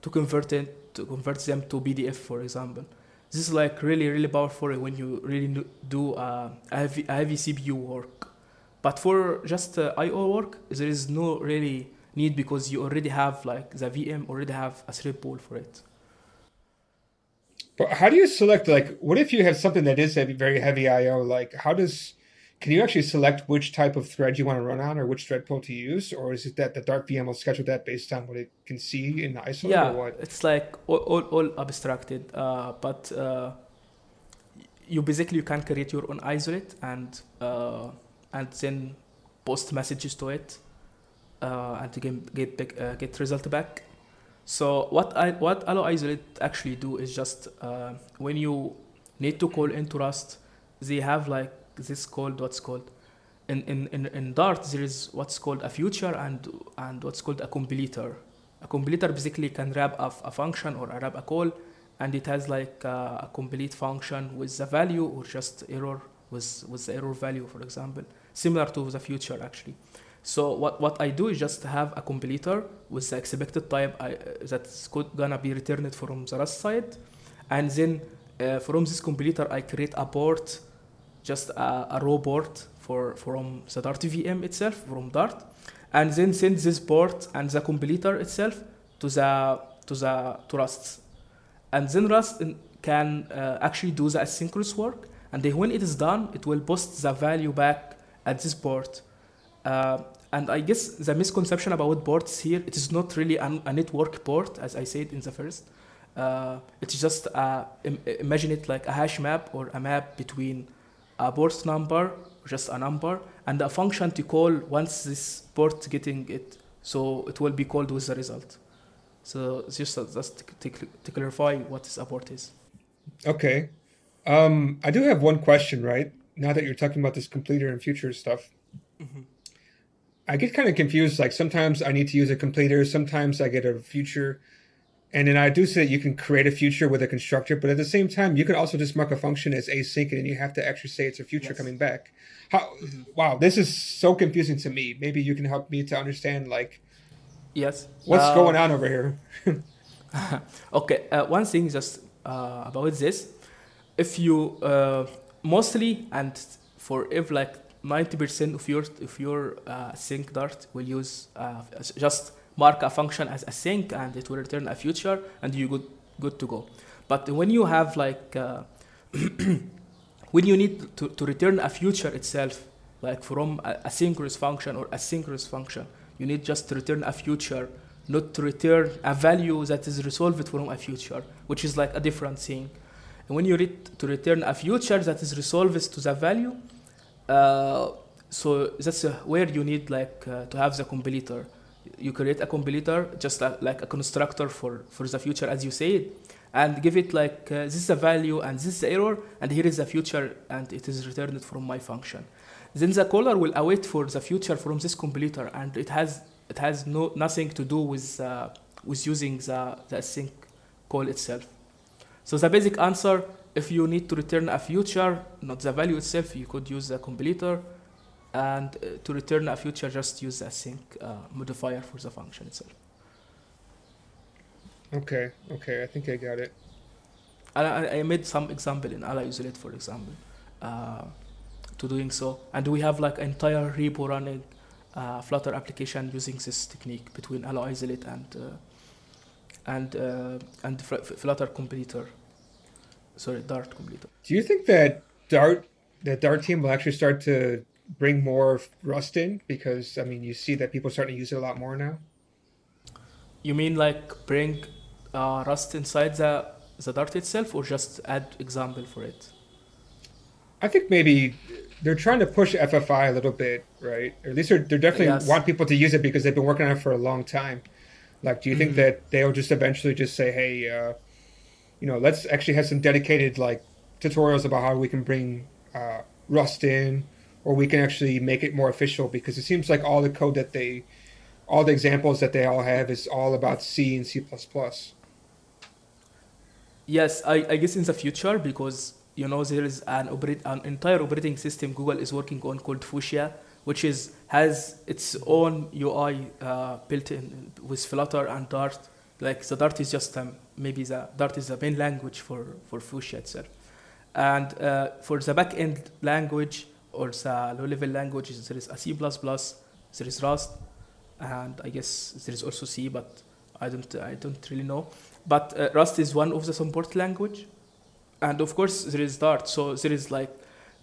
to convert it to convert them to P D F, for example. This is like really, really powerful when you really do uh, a, heavy, a heavy C P U work. But for just uh, I O work, there is no really need, because you already have like the V M already have a thread pool for it. But how do you select, like, what if you have something that is heavy, very heavy I O? Like, how does, can you actually select which type of thread you want to run on or which thread pool to use? Or is it that the Dart V M will schedule that based on what it can see in the isolate, yeah, or what? Yeah, it's like all, all, all abstracted. Uh, but uh, you basically, you can create your own isolate and, uh, and then post messages to it uh, and to get, get, back, uh, get result back. So what I, what allo-isolate actually do is just uh, when you need to call into Rust, they have like this called what's called in in, in, in Dart there is what's called a future and and what's called a completer. A completer basically can wrap a, a function or wrap a call, and it has like a, a complete function with the value or just error with with the error value, for example, similar to the future actually. So what, what I do is just have a completer with the expected type I, uh, that's gonna be returned from the Rust side. And then uh, from this completer, I create a port, just a, a raw port for, from the Dart V M itself, from Dart. And then send this port and the completer itself to the to the to Rust. And then Rust can uh, actually do the asynchronous work. And then when it is done, it will post the value back at this port. Uh, and I guess the misconception about ports here, it is not really an, a network port, as I said in the first. Uh, it's just, a, im- imagine it like a hash map or a map between a port number, just a number, and a function to call once this port getting it. So it will be called with the result. So it's just, just to, to, to clarify what this port is. Okay. Um, I do have one question, right? Now that you're talking about this completer and future stuff. Mm-hmm. I get kind of confused. Like sometimes I need to use a completer, sometimes I get a future. And then I do say that you can create a future with a constructor, but at the same time, you can also just mark a function as async, and you have to actually say it's a future yes. coming back. How? Mm-hmm. Wow, this is so confusing to me. Maybe you can help me to understand, like, yes, what's uh, going on over here. Okay, uh, one thing just uh, about this. If you uh, mostly and for if like, ninety percent of your of your uh, async Dart will use uh, just mark a function as async, and it will return a future, and you good good to go. But when you have like uh, when you need to, to return a future itself, like from a asynchronous function or asynchronous function, you need just to return a future, not to return a value that is resolved from a future, which is like a different thing. And when you need to return a future that is resolved to the value. Uh, so that's uh, where you need like uh, to have the completer. You create a completer, just like, like a constructor for, for the future, as you said, and give it like uh, this is a value and this is the error, and here is the future, and it is returned from my function. Then the caller will await for the future from this completer, and it has it has no nothing to do with uh, with using the, the async call itself. So the basic answer. If you need to return a future, not the value itself, you could use a completer, and uh, to return a future, just use a async uh, modifier for the function itself. Okay, okay, I think I got it. I, I, I made some example in allo-isolate, for example, uh, to doing so, and we have like entire repo running uh, Flutter application using this technique between allo-isolate and uh, and uh, and Flutter completer. Sorry, Dart completer. Do you think that Dart, that Dart team will actually start to bring more Rust in? Because, I mean, you see that people are starting to use it a lot more now. You mean like bring uh, Rust inside the, the Dart itself, or just add example for it? I think maybe they're trying to push F F I a little bit, right? Or at least they're, they're definitely yes. want people to use it because they've been working on it for a long time. Like, do you think mm-hmm. that they'll just eventually just say, hey, uh, you know, let's actually have some dedicated, like, tutorials about how we can bring uh, Rust in, or we can actually make it more official? Because it seems like all the code that they, all the examples that they all have is all about C and C plus plus. Yes, I, I guess in the future, because... you know, there is an, operate, an entire operating system Google is working on called Fuchsia, which is has its own U I uh, built in with Flutter and Dart. Like the Dart is just um, maybe the Dart is the main language for for Fuchsia itself, and uh, for the back end language or the low level languages, there is a C plus plus, there is Rust, and I guess there is also C, but I don't I don't really know. But uh, Rust is one of the support language. And of course, there is Dart. So there is like,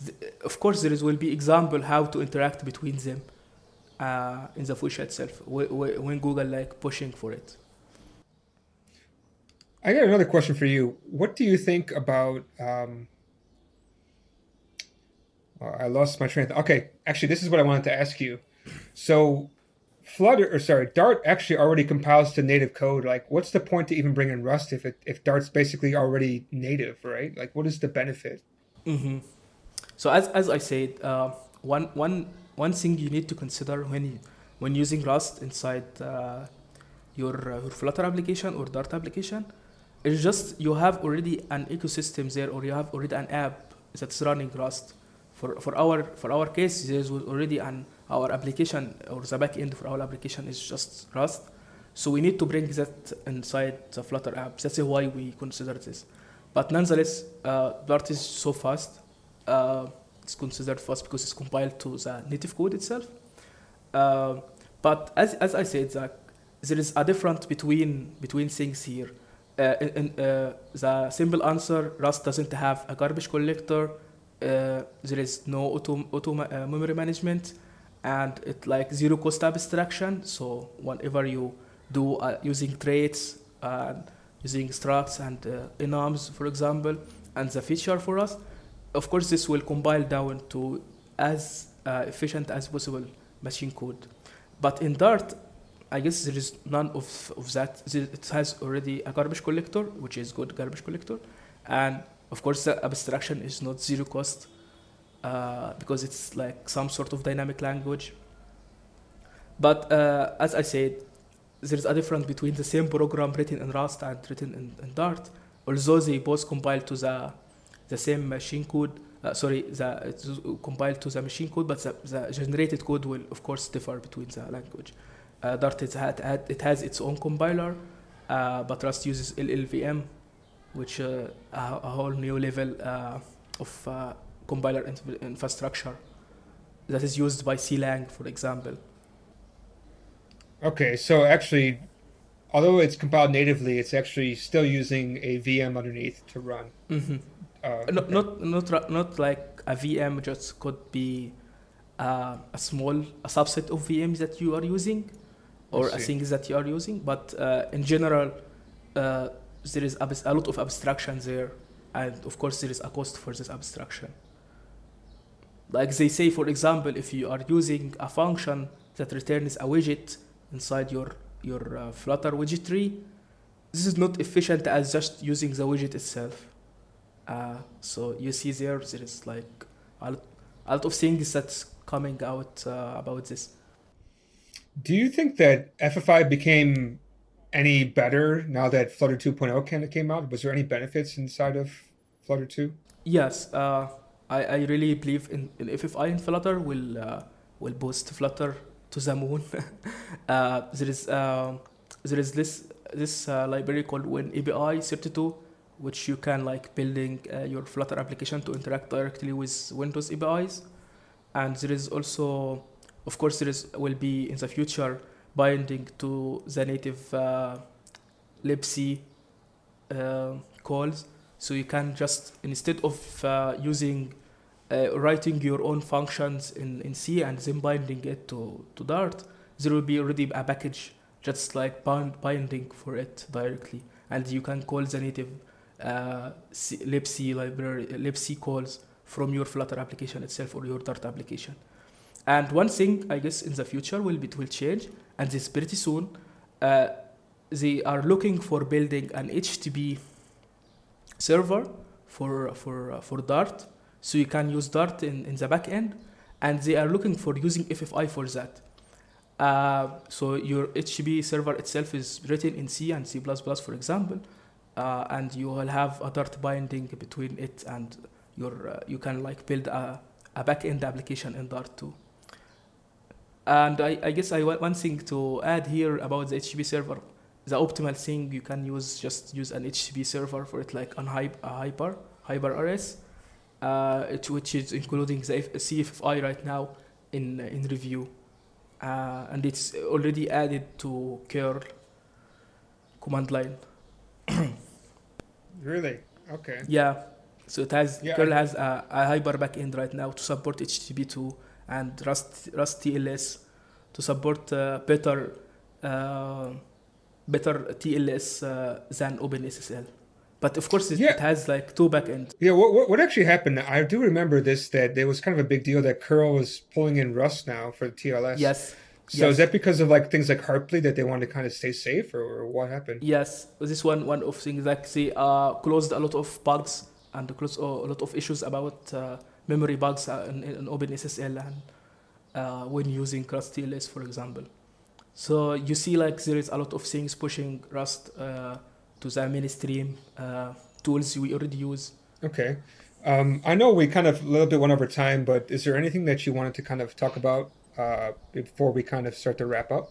th of course, there is will be example how to interact between them uh, in the Fuchsia itself when Google like pushing for it. I got another question for you. What do you think about? Um... Oh, I lost my train. Okay, actually, this is what I wanted to ask you. So, Flutter, or sorry, Dart actually already compiles to native code. Like, what's the point to even bring in Rust if it, if Dart's basically already native, right? Like, what is the benefit? Mm-hmm. So as as I said, uh, one one one thing you need to consider when when using Rust inside uh, your uh, your Flutter application or Dart application is just you have already an ecosystem there, or you have already an app that's running Rust. For for our for our case, there's already an our application or the backend for our application is just Rust. So we need to bring that inside the Flutter app. That's why we consider this. But nonetheless, uh, Dart is so fast. Uh, it's considered fast because it's compiled to the native code itself. Uh, but as, as I said, Zach, there is a difference between, between things here. Uh, and, uh, the simple answer, Rust doesn't have a garbage collector. Uh, there is no auto, auto uh, memory management. And it like zero cost abstraction. So whenever you do uh, using traits, uh, using structs and uh, enums, for example, and the feature for us, of course, this will compile down to as uh, efficient as possible machine code. But in Dart, I guess there is none of, of that. It has already a garbage collector, which is good garbage collector. And of course, the abstraction is not zero cost. Uh, because it's like some sort of dynamic language. But uh, as I said, there's a difference between the same program written in Rust and written in, in Dart. Although they both compile to the, the same machine code, uh, sorry, the, it's compiled to the machine code, but the, the generated code will, of course, differ between the language. Uh, Dart, it, had, it has its own compiler, uh, but Rust uses L L V M, which is uh, a, a whole new level uh, of uh, compiler infrastructure that is used by C lang, for example. Okay, so actually, although it's compiled natively, it's actually still using a V M underneath to run. Mm-hmm. uh, no, okay. Not not not like a V M, just could be uh, a small a subset of V Ms that you are using, or a things that you are using. But uh, in general, uh, there is a lot of abstraction there, and of course, there is a cost for this abstraction. Like they say, for example, if you are using a function that returns a widget inside your, your uh, Flutter widget tree, this is not efficient as just using the widget itself. Uh, so you see there, there is like a lot of things that's coming out uh, about this. Do you think that F F I became any better now that Flutter two point oh kind of came out? Was there any benefits inside of Flutter two? Yes. Uh, I, I really believe in, in F F I and Flutter will uh, will boost Flutter to the moon. uh, there is uh, there is this this uh, library called Win A P I thirty-two, which you can like building uh, your Flutter application to interact directly with Windows A P Is, and there is also, of course, there is will be in the future binding to the native uh, libc uh, calls. So you can just, instead of uh, using, uh, writing your own functions in, in C and then binding it to, to Dart, there will be already a package just like bind, binding for it directly. And you can call the native uh, C, libc library, libc calls from your Flutter application itself or your Dart application. And one thing, I guess, in the future will be, it will change, and this pretty soon, uh, they are looking for building an H T T P server for for uh, for Dart, so you can use Dart in, in the back end, and they are looking for using F F I for that. Uh, so your H T T P server itself is written in C and C plus plus, for example, uh, and you will have a Dart binding between it, and your uh, you can like build a, a back end application in Dart too. And I, I guess I one thing to add here about the H T T P server. The optimal thing you can use, just use an H T T P server for it, like on Hyper, Hyper-rs, uh, it, which is including the C F F I right now in in review, uh, and it's already added to curl command line. Really? Okay. Yeah. So it has yeah, curl has a, a Hyper backend right now to support H T T P two and Rust Rust T L S to support uh, better. Uh, better T L S uh, than OpenSSL. But of course, it, yeah. it has like two backends. Yeah, what, what actually happened? I do remember this, that there was kind of a big deal that curl was pulling in Rust now for the T L S. Yes. So yes. Is that because of like things like Heartbleed that they wanted to kind of stay safe, or, or what happened? Yes, this one one of things, like they uh, closed a lot of bugs and closed a lot of issues about uh, memory bugs in, in OpenSSL and uh, when using Rust T L S, for example. So you see, like, there is a lot of things pushing Rust uh, to the mainstream uh, tools we already use. Okay. Um, I know we kind of a little bit went over time, but is there anything that you wanted to kind of talk about uh, before we kind of start to wrap up?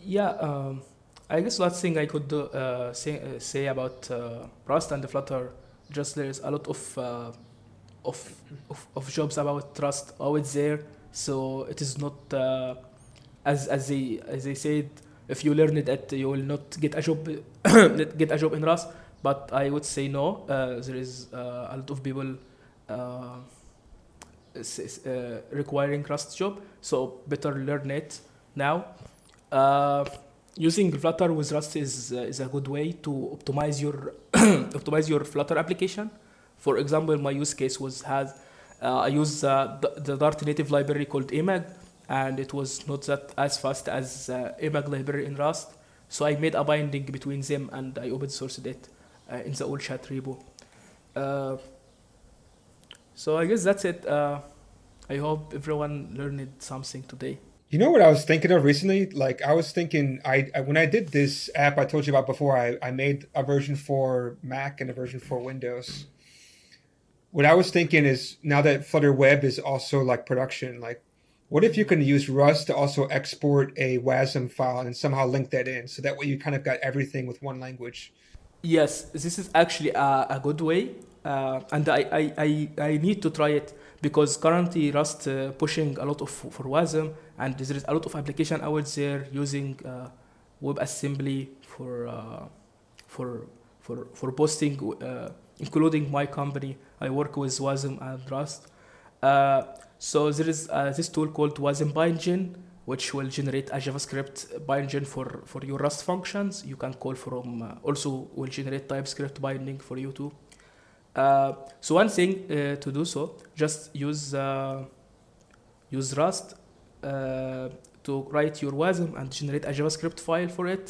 Yeah. Um, I guess last thing I could do, uh, say, uh, say about uh, Rust and the Flutter, just there is a lot of, uh, of, of, of jobs about Rust out there. So it is not... Uh, As as they as they said, if you learn it, at, you will not get a job get a job in Rust. But I would say no. Uh, there is uh, a lot of people uh, uh, requiring Rust job, so better learn it now. Uh, using Flutter with Rust is uh, is a good way to optimize your optimize your Flutter application. For example, my use case was has uh, I use uh, the, the Dart native library called A M A G. And it was not that as fast as uh, A M A G library in Rust. So I made a binding between them and I open sourced it uh, in the AllChat repo. Uh, so I guess that's it. Uh, I hope everyone learned something today. You know what I was thinking of recently? Like I was thinking, I, I when I did this app I told you about before, I, I made a version for Mac and a version for Windows. What I was thinking is now that Flutter Web is also like production, like, what if you can use Rust to also export a W A S M file and somehow link that in? So that way you kind of got everything with one language. Yes, this is actually a, a good way. Uh, and I, I, I, I need to try it because currently Rust uh, pushing a lot of for W A S M, and there is a lot of application out there using uh, WebAssembly for, uh, for, for, for posting, uh, including my company. I work with W A S M and Rust. Uh, So there is uh, this tool called W A S M Bindgen, which will generate a JavaScript bindgen for, for your Rust functions. You can call from, uh, also will generate TypeScript binding for you too. Uh, so one thing uh, to do so, just use uh, use Rust uh, to write your W A S M and generate a JavaScript file for it,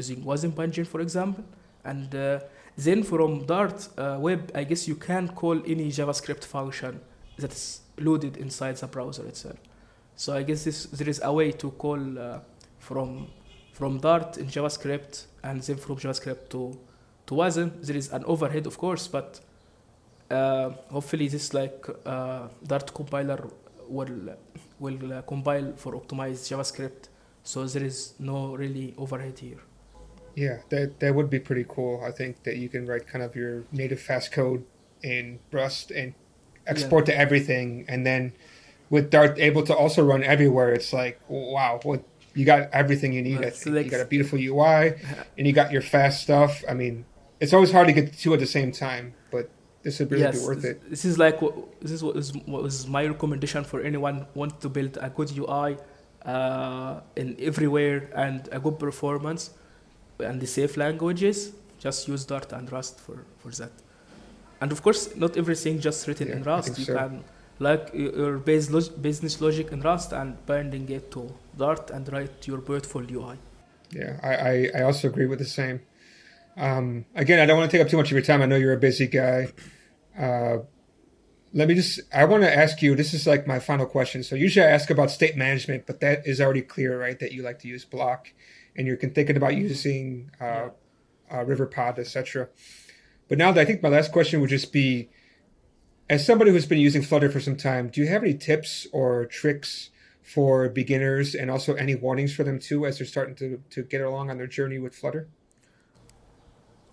using W A S M Bindgen, for example. And uh, then from Dart uh, Web, I guess you can call any JavaScript function that's loaded inside the browser itself. So I guess this, there is a way to call uh, from from Dart in JavaScript and then from JavaScript to to W A S M. There is an overhead, of course, but uh, hopefully this like uh, Dart compiler will will uh, compile for optimized JavaScript. So there is no really overhead here. Yeah, that that would be pretty cool. I think that you can write kind of your native fast code in Rust and export yeah. to everything, and then with Dart able to also run everywhere, it's like, wow, what you got everything you need. That's I think. Like, you got a beautiful U I, and you got your fast stuff. I mean, it's always hard to get the two at the same time, but this would really yes, be worth this, it. This is like this is what is what is my recommendation for anyone who wants to build a good U I uh, in everywhere and a good performance and the safe languages. Just use Dart and Rust for for that. And of course, not everything just written yeah, in Rust. You so. can like your base log- business logic in Rust and binding it to Dart and write your beautiful U I. Yeah, I, I, I also agree with the same. Um, again, I don't want to take up too much of your time. I know you're a busy guy. Uh, let me just, I want to ask you, this is like my final question. So usually I ask about state management, but that is already clear, right? That you like to use Bloc and you're thinking about using uh, yeah. uh, Riverpod, et cetera. But now that I think my last question would just be, as somebody who's been using Flutter for some time, do you have any tips or tricks for beginners and also any warnings for them too as they're starting to, to get along on their journey with Flutter?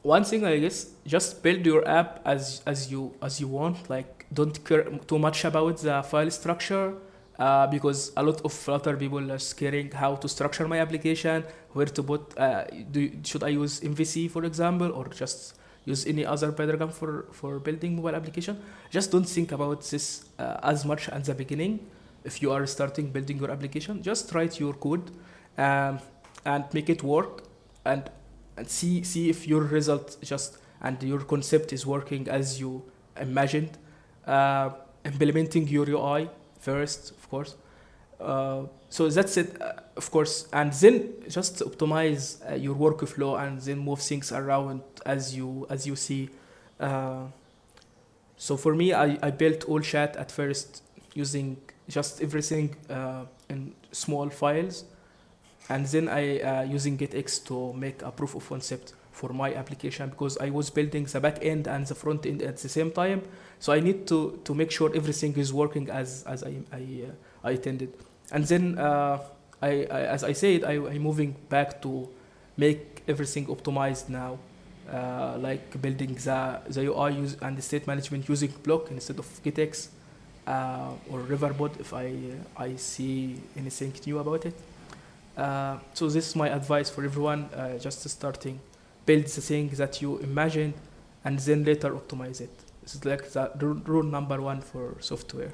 One thing, I guess, just build your app as as you as you want. Like, don't care too much about the file structure uh, because a lot of Flutter people are scaring how to structure my application, where to put, uh, do, should I use M V C, for example, or just use any other program for, for building mobile application. Just don't think about this uh, as much at the beginning. If you are starting building your application, just write your code um, and make it work and, and see see if your result just and your concept is working as you imagined. Uh, implementing your U I first, of course. Uh, so that's it, uh, of course. And then just optimize uh, your workflow and then move things around as you as you see. Uh, so for me, I, I built AllChat at first using just everything uh, in small files. And then I uh, using GetX to make a proof of concept for my application because I was building the back end and the front end at the same time. So I need to, to make sure everything is working as, as I, I, uh, I intended. And then, uh, I, I, as I said, I, I'm moving back to make everything optimized now, uh, like building the, the U I use and the state management using Bloc instead of GetX uh, or Riverpod if I, I see anything new about it. Uh, so this is my advice for everyone, uh, just starting. Build the thing that you imagined and then later optimize it. This is like the rule number one for software.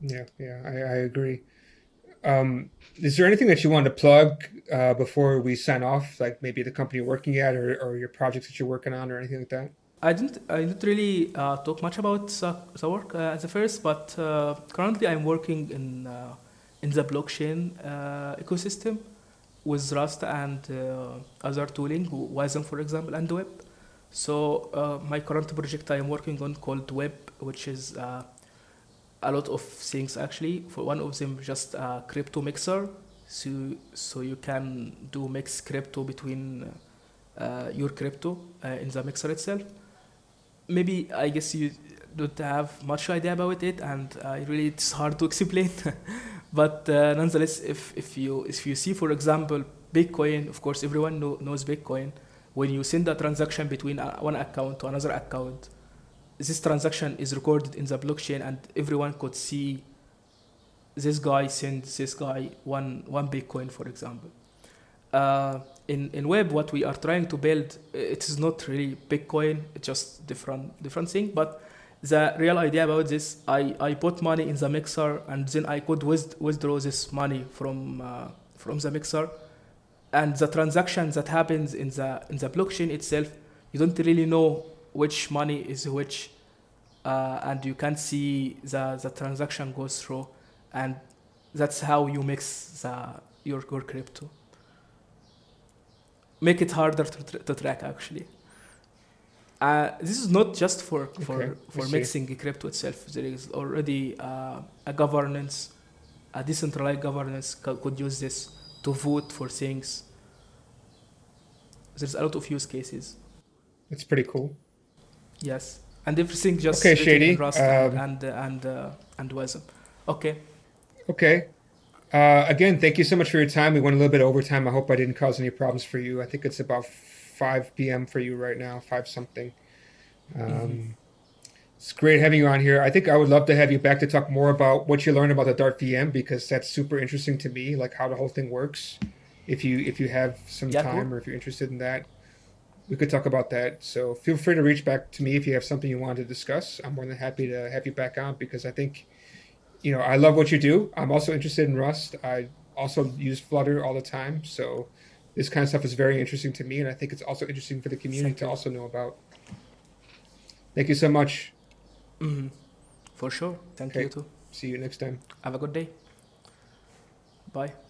Yeah, yeah, I, I agree. Um, is there anything that you want to plug uh, before we sign off? Like maybe the company you're working at or, or your projects that you're working on or anything like that? I didn't, I didn't really uh, talk much about uh, the work uh, at the first, but uh, currently I'm working in uh, in the blockchain uh, ecosystem with Rust and uh, other tooling, W A S M, for example, and Webb. So uh, my current project I am working on called Webb, which is uh, a lot of things actually. For one of them, just a crypto mixer, so so you can do mix crypto between uh, your crypto uh, in the mixer itself. Maybe I guess you don't have much idea about it, and uh, really it's hard to explain. But uh, nonetheless, if if you if you see, for example, Bitcoin, of course everyone know, knows Bitcoin. When you send a transaction between a, one account to another account, this transaction is recorded in the blockchain, and everyone could see this guy sends this guy one one Bitcoin, for example. Uh, in in Web, what we are trying to build, it is not really Bitcoin; it's just different different thing, but. The real idea about this, I, I put money in the mixer and then I could with, withdraw this money from uh, from the mixer, and the transaction that happens in the in the blockchain itself, you don't really know which money is which, uh, and you can see the, the transaction goes through, and that's how you mix the your, your crypto. Make it harder to, to track actually. Uh, this is not just for for, okay, for mixing crypto itself. There is already uh, a governance, a decentralized governance co- could use this to vote for things. There's a lot of use cases. It's pretty cool. Yes, and everything just okay, Shady, Rust um, and and and, uh, and W A S M. Okay. Okay. Uh, again, thank you so much for your time. We went a little bit over time. I hope I didn't cause any problems for you. I think it's about five p.m. for you right now, five something. Um, mm-hmm. It's great having you on here. I think I would love to have you back to talk more about what you learned about the Dart V M, because that's super interesting to me, like how the whole thing works. If you if you have some yeah, time cool. or if you're interested in that, we could talk about that. So feel free to reach back to me if you have something you want to discuss. I'm more than happy to have you back on, because I think, you know, I love what you do. I'm also interested in Rust. I also use Flutter all the time. So this kind of stuff is very interesting to me. And I think it's also interesting for the community Thank to you. also know about. Thank you so much. Mm-hmm. For sure. Thank okay. you too. See you next time. Have a good day. Bye.